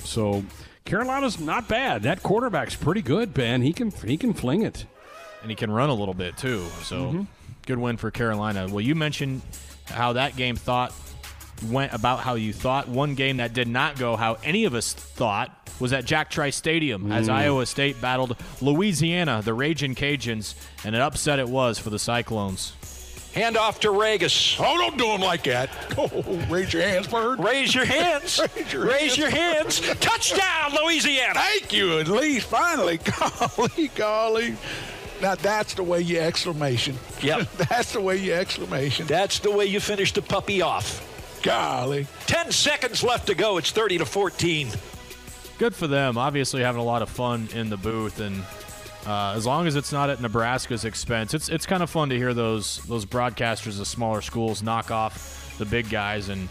So Carolina's not bad. That quarterback's pretty good, Ben. He can fling it. And he can run a little bit, too. So good win for Carolina. Well, you mentioned how that game went about how you thought. One game that did not go how any of us thought was at Jack Trice Stadium as Iowa State battled Louisiana, the Ragin' Cajuns, and an upset it was for the Cyclones. Hand off to Ragus. Oh, don't do him like that. Oh, raise your hands, Bird. Raise your hands. raise your hands. Touchdown, Louisiana. Thank you, at least, finally. Golly. Now, that's the way you exclamation. Yep. That's the way you exclamation. That's the way you finish the puppy off. Golly. 10 seconds left to go. It's 30-14. Good for them. Obviously having a lot of fun in the booth, and as long as it's not at Nebraska's expense, it's kind of fun to hear those broadcasters of smaller schools knock off the big guys. And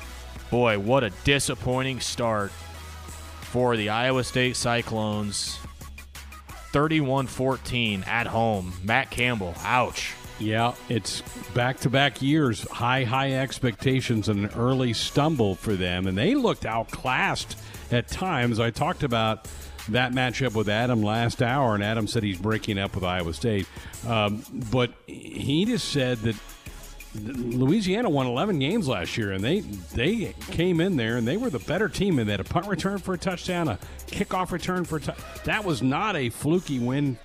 boy, what a disappointing start for the Iowa State Cyclones. 31-14 at home. Matt Campbell. Ouch. Yeah, it's back-to-back years, high expectations, and an early stumble for them. And they looked outclassed at times. I talked about that matchup with Adam last hour, and Adam said he's breaking up with Iowa State. But he just said that Louisiana won 11 games last year, and they came in there, and they were the better team. And they had a punt return for a touchdown, a kickoff return for a touchdown. That was not a fluky win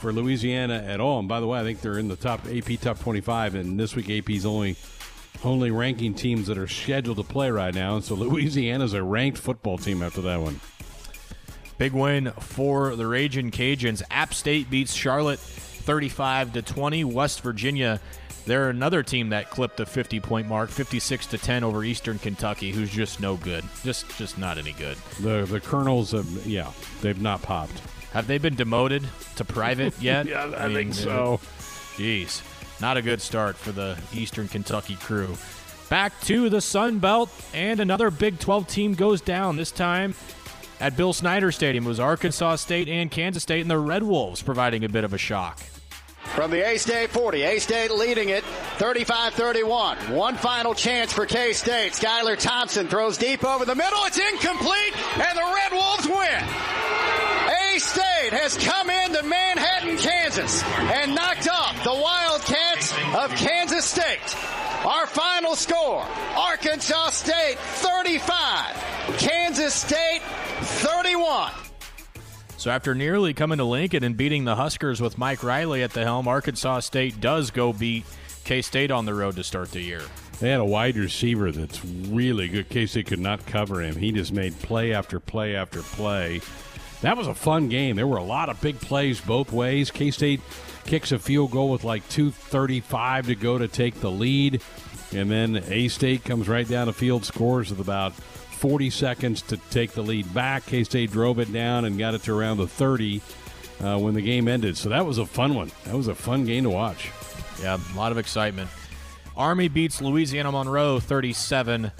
for Louisiana at all. And by the way, I think they're in the top AP top 25, and this week AP's only ranking teams that are scheduled to play right now, and so Louisiana's a ranked football team after that one. Big win for the Ragin' Cajuns. App State beats Charlotte 35-20. West Virginia, they're another team that clipped the 50-point mark, 56-10 over Eastern Kentucky, who's just no good. Just not any good. The Colonels they've not popped. Have they been demoted to private yet? Yeah, I think so. Geez, not a good start for the Eastern Kentucky crew. Back to the Sun Belt, and another Big 12 team goes down, this time at Bill Snyder Stadium. It was Arkansas State and Kansas State, and the Red Wolves providing a bit of a shock. From the A-State 40, A-State leading it 35-31. One final chance for K-State. Skylar Thompson throws deep over the middle. It's incomplete, and the Red Wolves win. State has come into Manhattan, Kansas, and knocked off the Wildcats of Kansas State. Our final score, Arkansas State 35, Kansas State 31. So after nearly coming to Lincoln and beating the Huskers with Mike Riley at the helm, Arkansas State does go beat K-State on the road to start the year. They had a wide receiver that's really good. K-State could not cover him. He just made play after play after play. That was a fun game. There were a lot of big plays both ways. K-State kicks a field goal with like 2:35 to go to take the lead. And then A-State comes right down the field, scores with about 40 seconds to take the lead back. K-State drove it down and got it to around the 30 when the game ended. So that was a fun one. That was a fun game to watch. Yeah, a lot of excitement. Army beats Louisiana Monroe 37-7.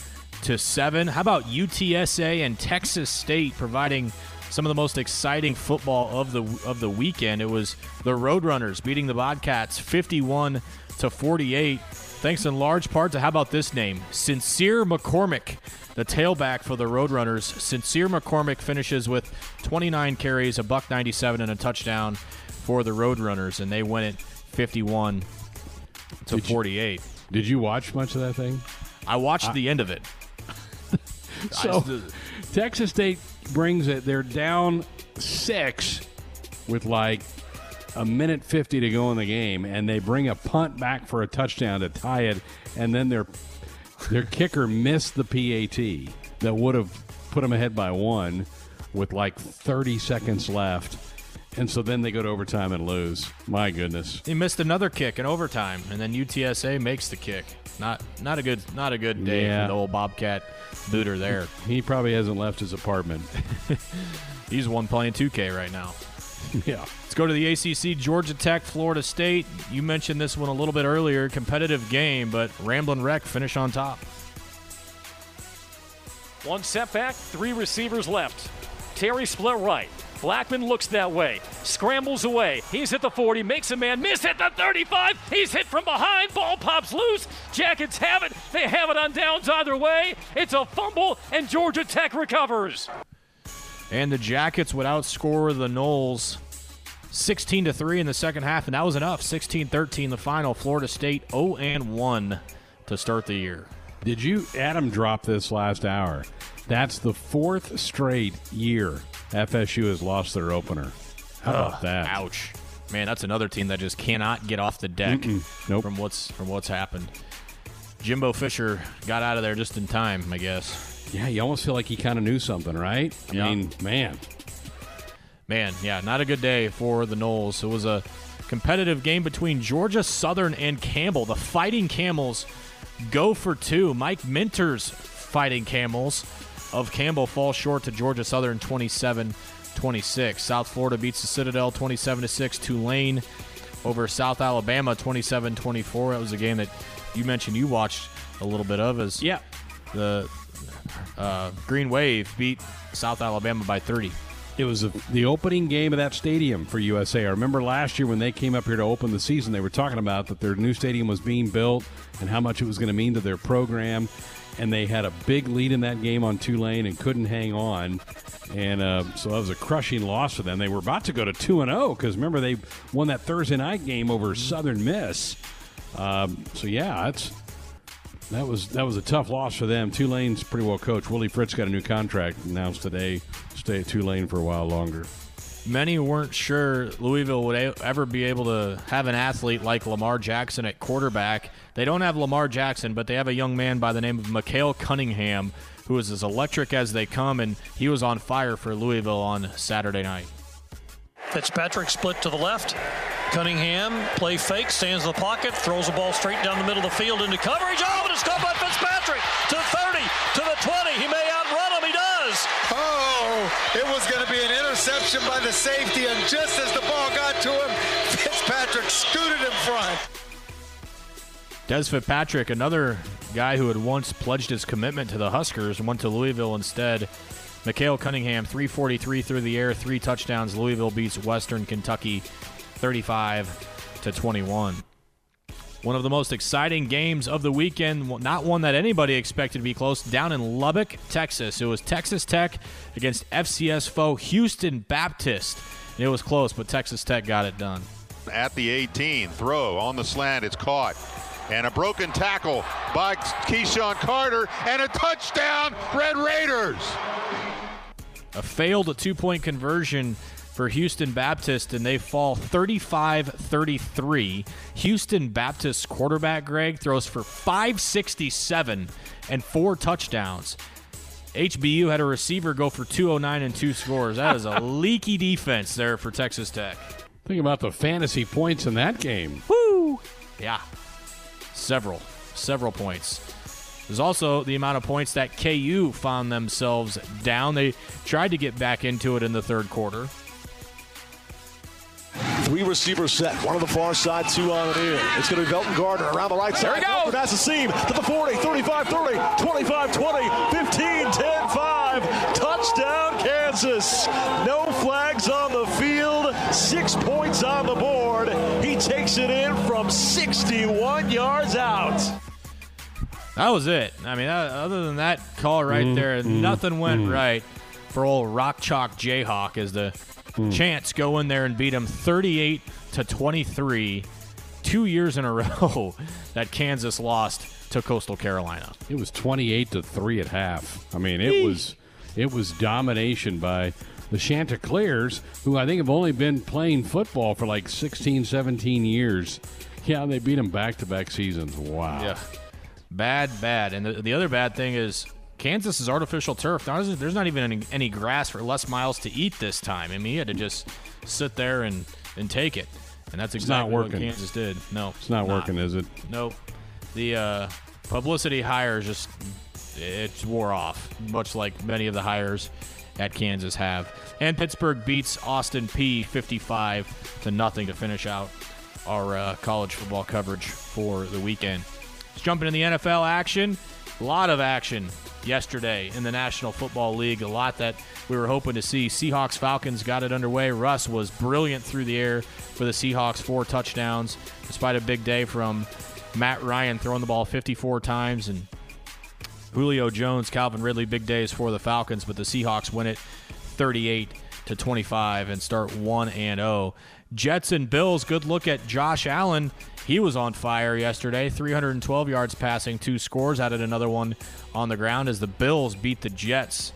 How about UTSA and Texas State providing some of the most exciting football of the weekend? It was the Roadrunners beating the Bobcats 51-48, thanks in large part to, how about this name, Sincere McCormick, the tailback for the Roadrunners. Sincere McCormick finishes with 29 carries, $197, and a touchdown for the Roadrunners, and they win it 51-48. Did you watch much of that thing? I watched the end of it. So Texas State brings it. They're down 6 with like 1:50 to go in the game, and they bring a punt back for a touchdown to tie it, and then their kicker missed the PAT that would have put them ahead by one with like 30 seconds left. And so then they go to overtime and lose. My goodness. He missed another kick in overtime, and then UTSA makes the kick. Not a good day for the old Bobcat booter there. He probably hasn't left his apartment. He's one playing 2K right now. Yeah. Let's go to the ACC, Georgia Tech, Florida State. You mentioned this one a little bit earlier. Competitive game, but Ramblin' Wreck finish on top. One setback, three receivers left. Terry split right. Blackman looks that way, scrambles away. He's at the 40, makes a man miss at the 35. He's hit from behind, ball pops loose. Jackets have it. They have it on downs either way. It's a fumble, and Georgia Tech recovers. And the Jackets would outscore the Noles 16-3 in the second half, and that was enough. 16-13 the final. Florida State 0-1 to start the year. Did you, Adam, drop this last hour? That's the fourth straight year FSU has lost their opener. How about that? Ouch. Man, that's another team that just cannot get off the deck from what's happened. Jimbo Fisher got out of there just in time, I guess. Yeah, you almost feel like he kind of knew something, right? I mean, man. Man, yeah, not a good day for the Noles. It was a competitive game between Georgia Southern and Campbell. The Fighting Camels go for two. Mike Minter's Fighting Camels of Campbell fall short to Georgia Southern 27-26. South Florida beats the Citadel 27-6. Tulane over South Alabama 27-24. That was a game that you mentioned you watched a little bit of. The Green Wave beat South Alabama by 30. It was the opening game of that stadium for USA. I remember last year when they came up here to open the season, they were talking about that their new stadium was being built and how much it was going to mean to their program. And they had a big lead in that game on Tulane and couldn't hang on. And so that was a crushing loss for them. They were about to go to 2-0 because, remember, they won that Thursday night game over Southern Miss. That was a tough loss for them. Tulane's pretty well coached. Willie Fritz got a new contract announced today. Stay at Tulane for a while longer. Many weren't sure Louisville would ever be able to have an athlete like Lamar Jackson at quarterback. They don't have Lamar Jackson, but they have a young man by the name of Mykhail Cunningham, who is as electric as they come, and he was on fire for Louisville on Saturday night. Fitzpatrick split to the left. Cunningham, play fake, stands in the pocket, throws the ball straight down the middle of the field into coverage. Oh, but it's caught by Fitzpatrick to 30, to the 20. He may outrun him. He does. It was going to be an interception by the safety, and just as the ball got to him, Fitzpatrick scooted in front. Des Fitzpatrick, another guy who had once pledged his commitment to the Huskers, went to Louisville instead. Mykhail Cunningham, 343 through the air, 3 touchdowns. Louisville beats Western Kentucky 35-21. One of the most exciting games of the weekend, not one that anybody expected to be close, down in Lubbock, Texas. It was Texas Tech against FCS foe Houston Baptist. And it was close, but Texas Tech got it done. At the 18, throw on the slant, it's caught. And a broken tackle by Keyshawn Carter, and a touchdown, Red Raiders! A failed two-point conversion for Houston Baptist, and they fall 35-33. Houston Baptist quarterback Greg throws for 567 and 4 touchdowns. HBU had a receiver go for 209 and 2 scores. That is a leaky defense there for Texas Tech. Think about the fantasy points in that game. Woo! Yeah. Several points. There's also the amount of points that KU found themselves down. They tried to get back into it in the third quarter. 3 receivers set. One on the far side, 2 on the near. It's going to be Belton Gardner around the right side. There we go. That's the seam to the 40, 35, 30, 25, 20, 15, 10, 5. Touchdown, Kansas. No flags on the field. 6 points on the board. He takes it in from 61 yards out. That was it. I mean, other than that call right there, nothing went right for old Rock Chalk Jayhawk as the Chance go in there and beat them 38-23, 2 years in a row that Kansas lost to Coastal Carolina. It was 28-3 at half. I mean, it was domination by the Chanticleers, who I think have only been playing football for like 16, 17 years. Yeah, they beat them back-to-back seasons. Wow. Yeah. Bad. And the other bad thing is Kansas is artificial turf. Honestly, there's not even any grass for Les Miles to eat this time. I mean, he had to just sit there and take it. And that's exactly what Kansas did. No. It's not working, is it? Nope. The publicity hires just it wore off, much like many of the hires at Kansas have. And Pittsburgh beats Austin P 55-0 to finish out our college football coverage for the weekend. Let's jump into the NFL action. A lot of action yesterday in the National Football League. A lot that we were hoping to see. Seahawks-Falcons got it underway. Russ was brilliant through the air for the Seahawks, 4 touchdowns, despite a big day from Matt Ryan throwing the ball 54 times. And Julio Jones, Calvin Ridley, big days for the Falcons, but the Seahawks win it 38-25 and start 1-0. Jets and Bills, good look at Josh Allen. He was on fire yesterday, 312 yards passing, 2 scores, added another one on the ground as the Bills beat the Jets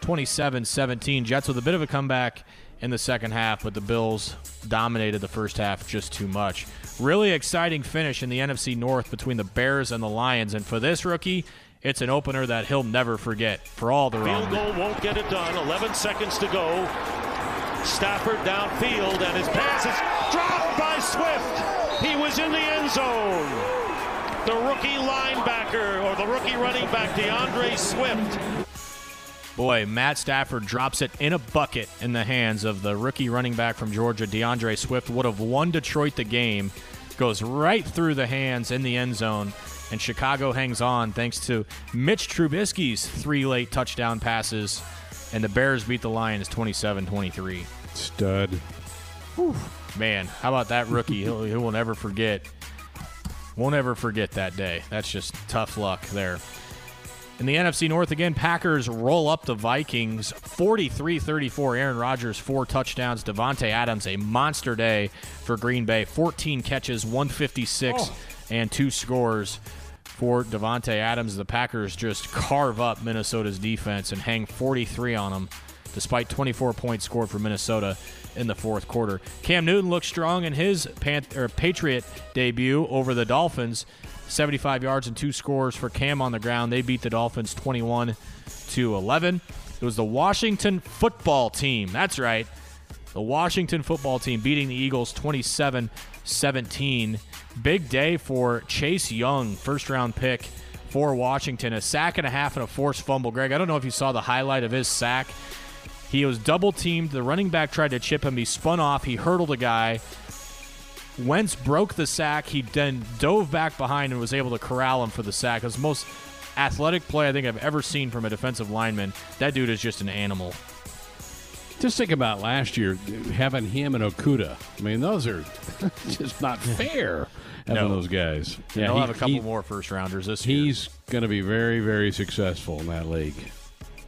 27-17. Jets with a bit of a comeback in the second half, but the Bills dominated the first half just too much. Really exciting finish in the NFC North between the Bears and the Lions, and for this rookie, it's an opener that he'll never forget for all the wrong. Field goal won't get it done, 11 seconds to go. Stafford downfield, and his pass is dropped by Swift. He was in the end zone. The rookie linebacker, or the rookie running back, DeAndre Swift. Boy, Matt Stafford drops it in a bucket in the hands of the rookie running back from Georgia, DeAndre Swift, would have won Detroit the game. Goes right through the hands in the end zone, and Chicago hangs on thanks to Mitch Trubisky's 3 late touchdown passes. And the Bears beat the Lions 27-23. Stud. Whew. Man, how about that rookie? He will never forget. Won't ever forget that day. That's just tough luck there. In the NFC North again, Packers roll up the Vikings 43-34. Aaron Rodgers, 4 touchdowns. Devontae Adams, a monster day for Green Bay. 14 catches, 156, and 2 scores. For Devontae Adams, the Packers just carve up Minnesota's defense and hang 43 on them, despite 24 points scored for Minnesota in the fourth quarter. Cam Newton looked strong in his Patriot debut over the Dolphins. 75 yards and 2 scores for Cam on the ground. They beat the Dolphins 21-11. It was the Washington football team. That's right. The Washington football team beating the Eagles 27-17. Big day for Chase Young, first-round pick for Washington. A sack and a half and a forced fumble. Greg, I don't know if you saw the highlight of his sack. He was double-teamed. The running back tried to chip him. He spun off. He hurdled a guy. Wentz broke the sack. He then dove back behind and was able to corral him for the sack. It was the most athletic play I think I've ever seen from a defensive lineman. That dude is just an animal. Just think about last year, having him and Okuda. I mean, those are just not fair, having those guys. Yeah, they'll have a couple more first-rounders this year. He's going to be very, very successful in that league.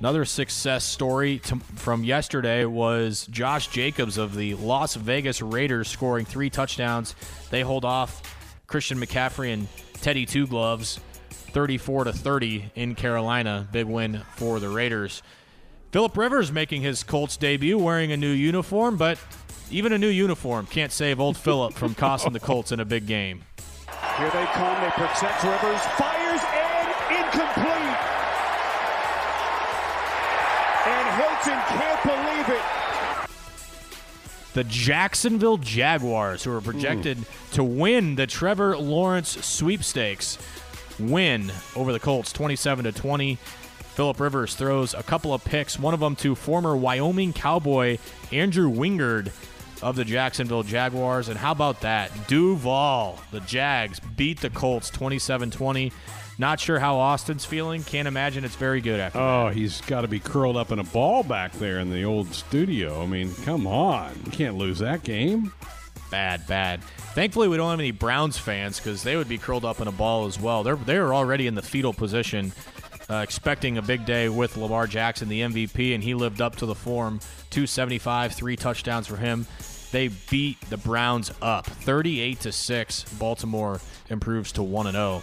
Another success story from yesterday was Josh Jacobs of the Las Vegas Raiders scoring 3 touchdowns. They hold off Christian McCaffrey and Teddy Two Gloves 34-30 in Carolina. Big win for the Raiders. Phillip Rivers making his Colts debut wearing a new uniform, but even a new uniform can't save old Phillip from costing the Colts in a big game. Here they come. They protect Rivers. Fires and incomplete. And Hilton can't believe it. The Jacksonville Jaguars, who are projected to win the Trevor Lawrence sweepstakes, win over the Colts 27-20. Phillip Rivers throws a couple of picks, one of them to former Wyoming Cowboy Andrew Wingard of the Jacksonville Jaguars. And how about that? Duval, the Jags, beat the Colts 27-20. Not sure how Austin's feeling. Can't imagine it's very good after that. Oh, he's got to be curled up in a ball back there in the old studio. I mean, come on. You can't lose that game. Bad. Thankfully, we don't have any Browns fans because they would be curled up in a ball as well. They're already in the fetal position. Expecting a big day with Lamar Jackson, the MVP, and he lived up to the form. 275, 3 touchdowns for him. They beat the Browns up 38-6. Baltimore improves to 1-0.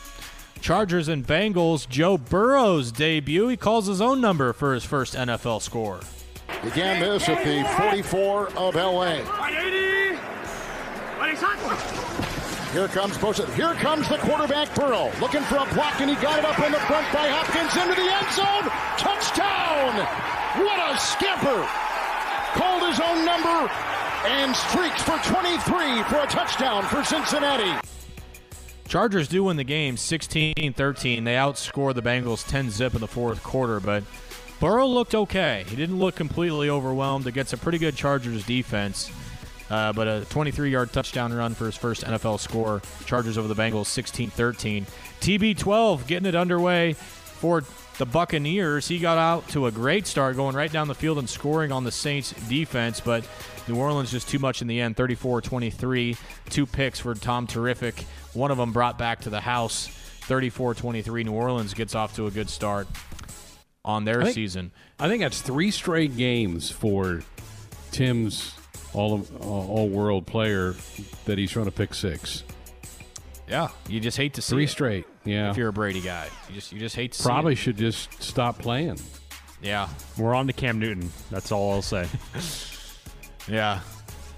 Chargers and Bengals, Joe Burrow's debut. He calls his own number for his first NFL score. began this at the 44 of L.A. Here comes Bosa. Here comes the quarterback, Burrow, looking for a block, and he got it up in the front by Hopkins into the end zone. Touchdown! What a skipper! Called his own number and streaks for 23 for a touchdown for Cincinnati. Chargers do win the game 16-13. They outscore the Bengals 10-zip in the fourth quarter, but Burrow looked okay. He didn't look completely overwhelmed against a pretty good Chargers defense, but a 23-yard touchdown run for his first NFL score. Chargers over the Bengals 16-13. TB12 getting it underway for the Buccaneers. He got out to a great start going right down the field and scoring on the Saints defense, but New Orleans just too much in the end, 34-23. Two picks for Tom Terrific. One of them brought back to the house, 34-23. New Orleans gets off to a good start on their season. I think that's three straight games for Tim's all-world player that he's trying to pick six. Yeah, you just hate to see three straight. Yeah, if you're a Brady guy, you just hate to see it. Probably should just stop playing. Yeah, we're on to Cam Newton. That's all I'll say. Yeah,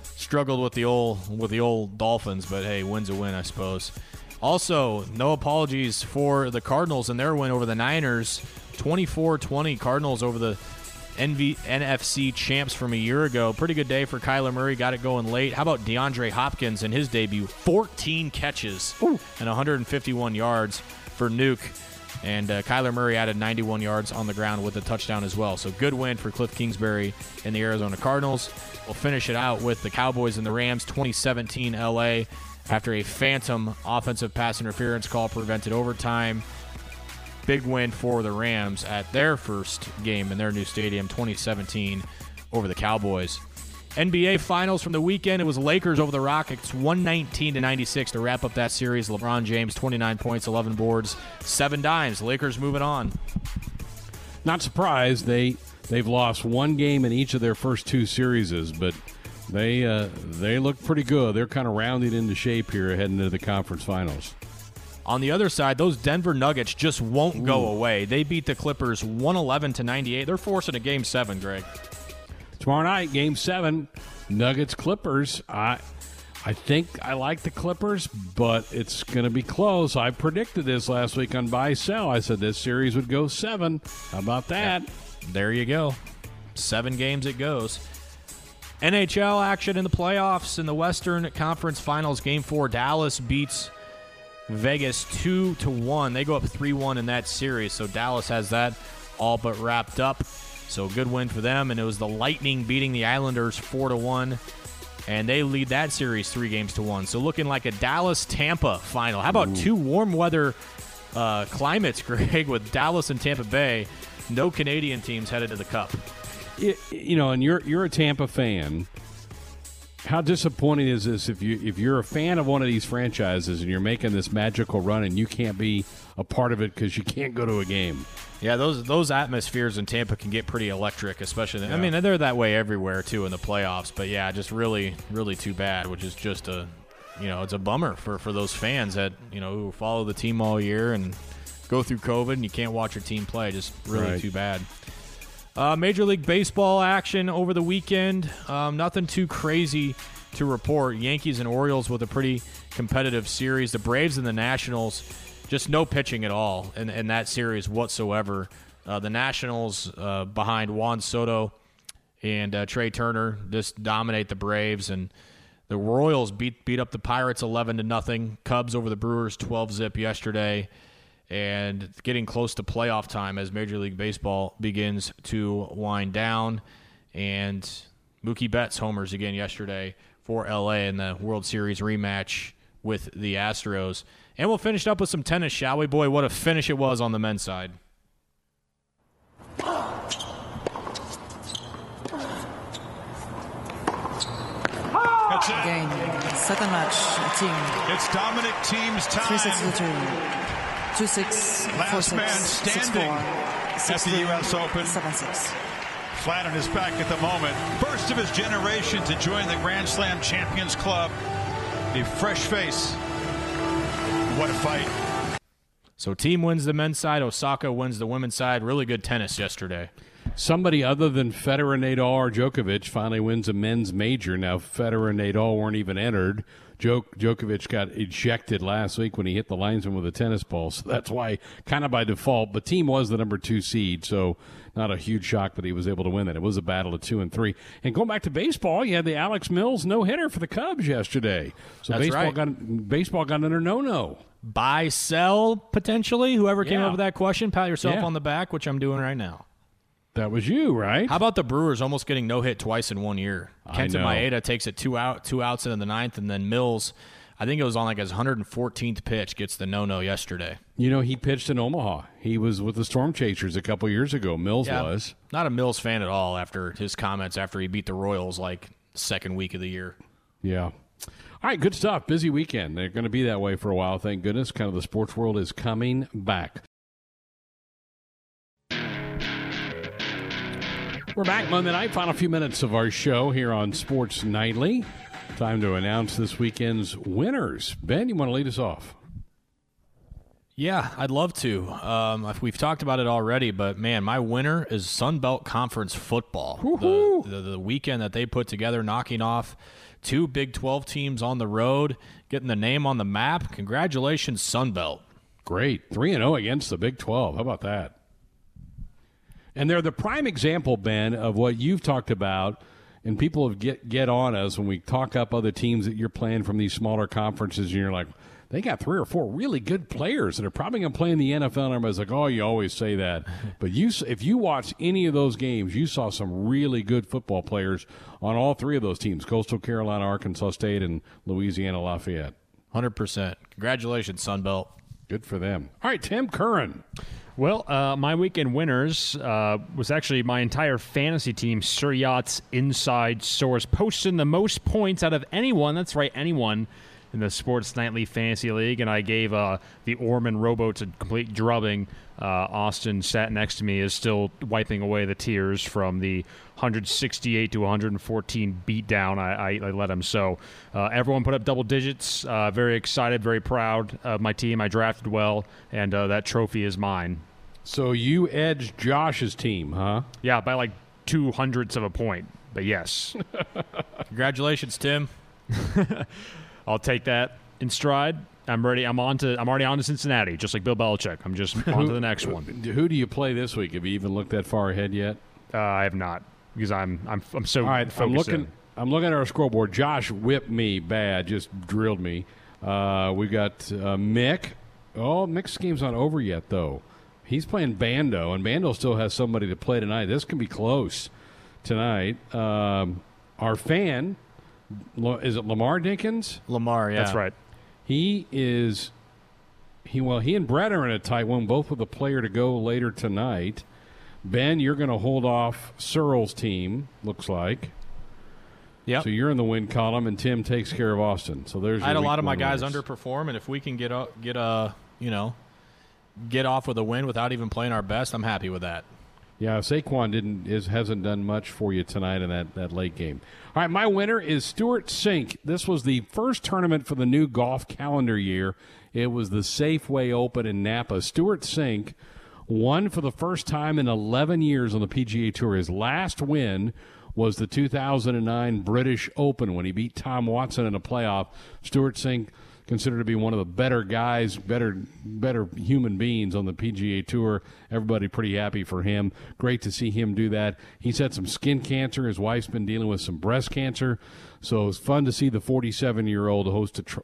struggled with the old Dolphins, but hey, win's a win, I suppose. Also, no apologies for the Cardinals and their win over the Niners, 24-20. Cardinals over the NFC champs from a year ago. Pretty good day for Kyler Murray. Got it going late. How about DeAndre Hopkins in his debut? 14 catches and 151 yards for Nuke. And Kyler Murray added 91 yards on the ground with a touchdown as well. So good win for Cliff Kingsbury and the Arizona Cardinals. We'll finish it out with the Cowboys and the Rams, 2017 L.A. After a phantom offensive pass interference call prevented overtime. Big win for the Rams at their first game in their new stadium, 2017, over the Cowboys. NBA Finals from the weekend. It was Lakers over the Rockets, 119-96 to wrap up that series. LeBron James, 29 points, 11 boards, 7 dimes. Lakers moving on. Not surprised. They've lost one game in each of their first two series, but they look pretty good. They're kind of rounded into shape here heading into the conference finals. On the other side, those Denver Nuggets just won't go away. They beat the Clippers 111-98. They're forcing a Game 7, Greg. Tomorrow night, Game 7, Nuggets-Clippers. I think I like the Clippers, but it's going to be close. I predicted this last week on Buy Sell. I said this series would go 7. How about that? Yeah. There you go. 7 games it goes. NHL action in the playoffs in the Western Conference Finals. Game 4, Dallas beats Vegas 2-1. They go up 3-1 in that series, so Dallas has that all but wrapped up. So good win for them, and it was the Lightning beating the Islanders 4-1, and they lead that series 3 games to 1. So looking like a Dallas-Tampa final. How about two warm weather climates, Greg, with Dallas and Tampa Bay? No Canadian teams headed to the Cup. You know, and you're a Tampa fan. How disappointing is this if you're a fan of one of these franchises and you're making this magical run and you can't be a part of it because you can't go to a game? Yeah, those atmospheres in Tampa can get pretty electric, especially. Yeah. I mean, they're that way everywhere too in the playoffs. But yeah, just really, really too bad. Which is just it's a bummer for those fans that who follow the team all year and go through COVID and you can't watch your team play. Just really too bad. Major League Baseball action over the weekend. Nothing too crazy to report. Yankees and Orioles with a pretty competitive series. The Braves and the Nationals, just no pitching at all in that series whatsoever. The Nationals behind Juan Soto and Trey Turner just dominate the Braves. And the Royals beat up the Pirates 11-0. Cubs over the Brewers 12-zip yesterday. And getting close to playoff time as Major League Baseball begins to wind down. And Mookie Betts homers again yesterday for L.A. in the World Series rematch with the Astros. And we'll finish up with some tennis, shall we? Boy, what a finish it was on the men's side. Again, second match, team. It's Dominic Thiem's time. 3-6, 2-3. 2-6, 4-6, 6-4, 6 at the U.S. Open. 7-6. Flat on his back at the moment. First of his generation to join the Grand Slam Champions Club. A fresh face. What a fight. So team wins the men's side. Osaka wins the women's side. Really good tennis yesterday. Somebody other than Federer, Nadal, or Djokovic finally wins a men's major. Now, Federer and Nadal weren't even entered. Djokovic got ejected last week when he hit the linesman with a tennis ball, so that's why, kind of by default, the team was the number 2 seed, so not a huge shock that he was able to win that. It was a battle of 2 and 3. And going back to baseball, you had the Alex Mills no-hitter for the Cubs yesterday. So that's baseball, right. Baseball got under no-no. Buy, sell, potentially? Whoever came up with that question, pat yourself on the back, which I'm doing right now. That was you, right? How about the Brewers almost getting no-hit twice in one year? Kenta Maeda takes it two outs into the ninth, and then Mills, I think it was on like his 114th pitch, gets the no-no yesterday. You know, he pitched in Omaha. He was with the Storm Chasers a couple years ago. Mills was. Not a Mills fan at all after his comments after he beat the Royals like second week of the year. Yeah. All right, good stuff. Busy weekend. They're going to be that way for a while, thank goodness. Kind of the sports world is coming back. We're back Monday night, final few minutes of our show here on Sports Nightly. Time to announce this weekend's winners. Ben, you want to lead us off? Yeah, I'd love to. We've talked about it already, but, man, my winner is Sun Belt Conference football. The weekend that they put together, knocking off 2 Big 12 teams on the road, getting the name on the map. Congratulations, Sun Belt. Great. 3-0 against the Big 12. How about that? And they're the prime example, Ben, of what you've talked about, and people have get on us when we talk up other teams that you're playing from these smaller conferences, and you're like, they got 3 or 4 really good players that are probably going to play in the NFL, and everybody's like, oh, you always say that. But if you watch any of those games, you saw some really good football players on all 3 of those teams, Coastal Carolina, Arkansas State, and Louisiana Lafayette. 100%. Congratulations, Sun Belt. Good for them. All right, Tim Curran. Well, my weekend winners was actually my entire fantasy team, Sir Yacht's Inside Source, posting the most points out of anyone, that's right, anyone, in the Sports Nightly Fantasy League, and I gave the Orman Rowboats a complete drubbing. Austin sat next to me, is still wiping away the tears from the 168 to 114 beatdown I let him. So everyone put up double digits. Very excited, very proud of my team. I drafted well, and that trophy is mine. So you edged Josh's team, huh? Yeah, by like 0.02 of a point, but yes. Congratulations, Tim. I'll take that in stride. I'm ready. I'm already on to Cincinnati, just like Bill Belichick. I'm just on to the next one. Who do you play this week? Have you even looked that far ahead yet? I have not, because I'm so all right. Focused I'm looking at our scoreboard. Josh whipped me bad, just drilled me. We got Mick. Oh, Mick's game's not over yet though. He's playing Bando, and Bando still has somebody to play tonight. This can be close tonight. Our fan. Is it Lamar Dinkins? Lamar, yeah. That's right. He and Brett are in a tight one, both with a player to go later tonight. Ben, you're going to hold off Searle's team, looks like. Yeah. So you're in the win column, and Tim takes care of Austin. So there's. I had a lot of my guys underperform, and if we can get off with a win without even playing our best, I'm happy with that. Yeah, Saquon hasn't done much for you tonight in that late game. All right, my winner is Stuart Sink. This was the first tournament for the new golf calendar year. It was the Safeway Open in Napa. Stuart Sink won for the first time in 11 years on the PGA Tour. His last win was the 2009 British Open when he beat Tom Watson in a playoff. Stuart Sink, considered to be one of the better guys, better human beings on the PGA Tour. Everybody pretty happy for him. Great to see him do that. He's had some skin cancer. His wife's been dealing with some breast cancer. So it's fun to see the 47-year-old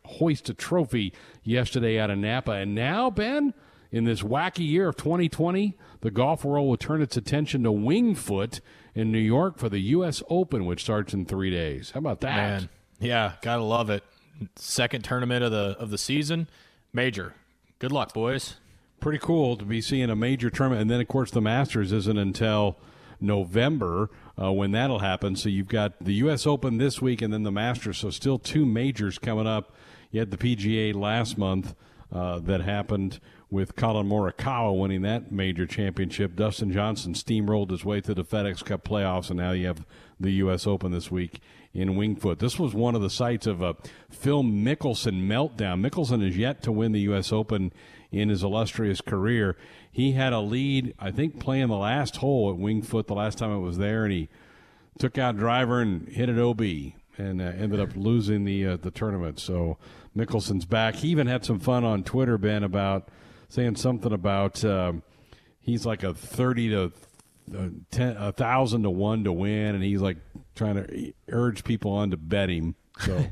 hoist a trophy yesterday out of Napa. And now, Ben, in this wacky year of 2020, the golf world will turn its attention to Wingfoot in New York for the U.S. Open, which starts in 3 days. How about that? Man, yeah, gotta love it. Second tournament of the season, major. Good luck, boys. Pretty cool to be seeing a major tournament. And then, of course, the Masters isn't until November when that'll happen. So you've got the U.S. Open this week and then the Masters. So still 2 majors coming up. You had the PGA last month that happened with Colin Morikawa winning that major championship. Dustin Johnson steamrolled his way through the FedEx Cup playoffs, and now you have the U.S. Open this week in Wingfoot. This was one of the sites of a Phil Mickelson meltdown. Mickelson is yet to win the U.S. Open in his illustrious career. He had a lead, I think, playing the last hole at Wingfoot the last time it was there, and he took out driver and hit an OB and ended up losing the tournament. So Mickelson's back. He even had some fun on Twitter, Ben, about saying something about he's like a 1,000 to 1 to win, and he's like trying to urge people on to bet him. So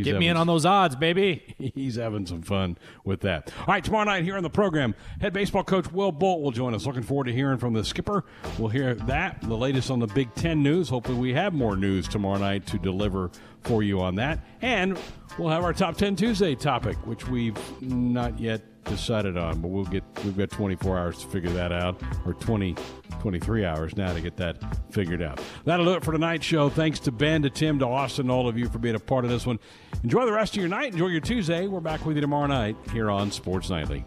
get me in on those odds, baby. He's having some fun with that. All right, tomorrow night here on the program, head baseball coach Will Bolt will join us. Looking forward to hearing from the skipper. We'll hear that, the latest on the Big Ten news. Hopefully we have more news tomorrow night to deliver for you on that. And we'll have our Top 10 Tuesday topic, which we've not yet decided on, but we've got 24 hours to figure that out, or 23 hours now to get that figured out. That'll do it for tonight's show. Thanks to Ben, to Tim, to Austin, all of you for being a part of this one. Enjoy the rest of your night. Enjoy your Tuesday. We're back with you tomorrow night here on Sports Nightly.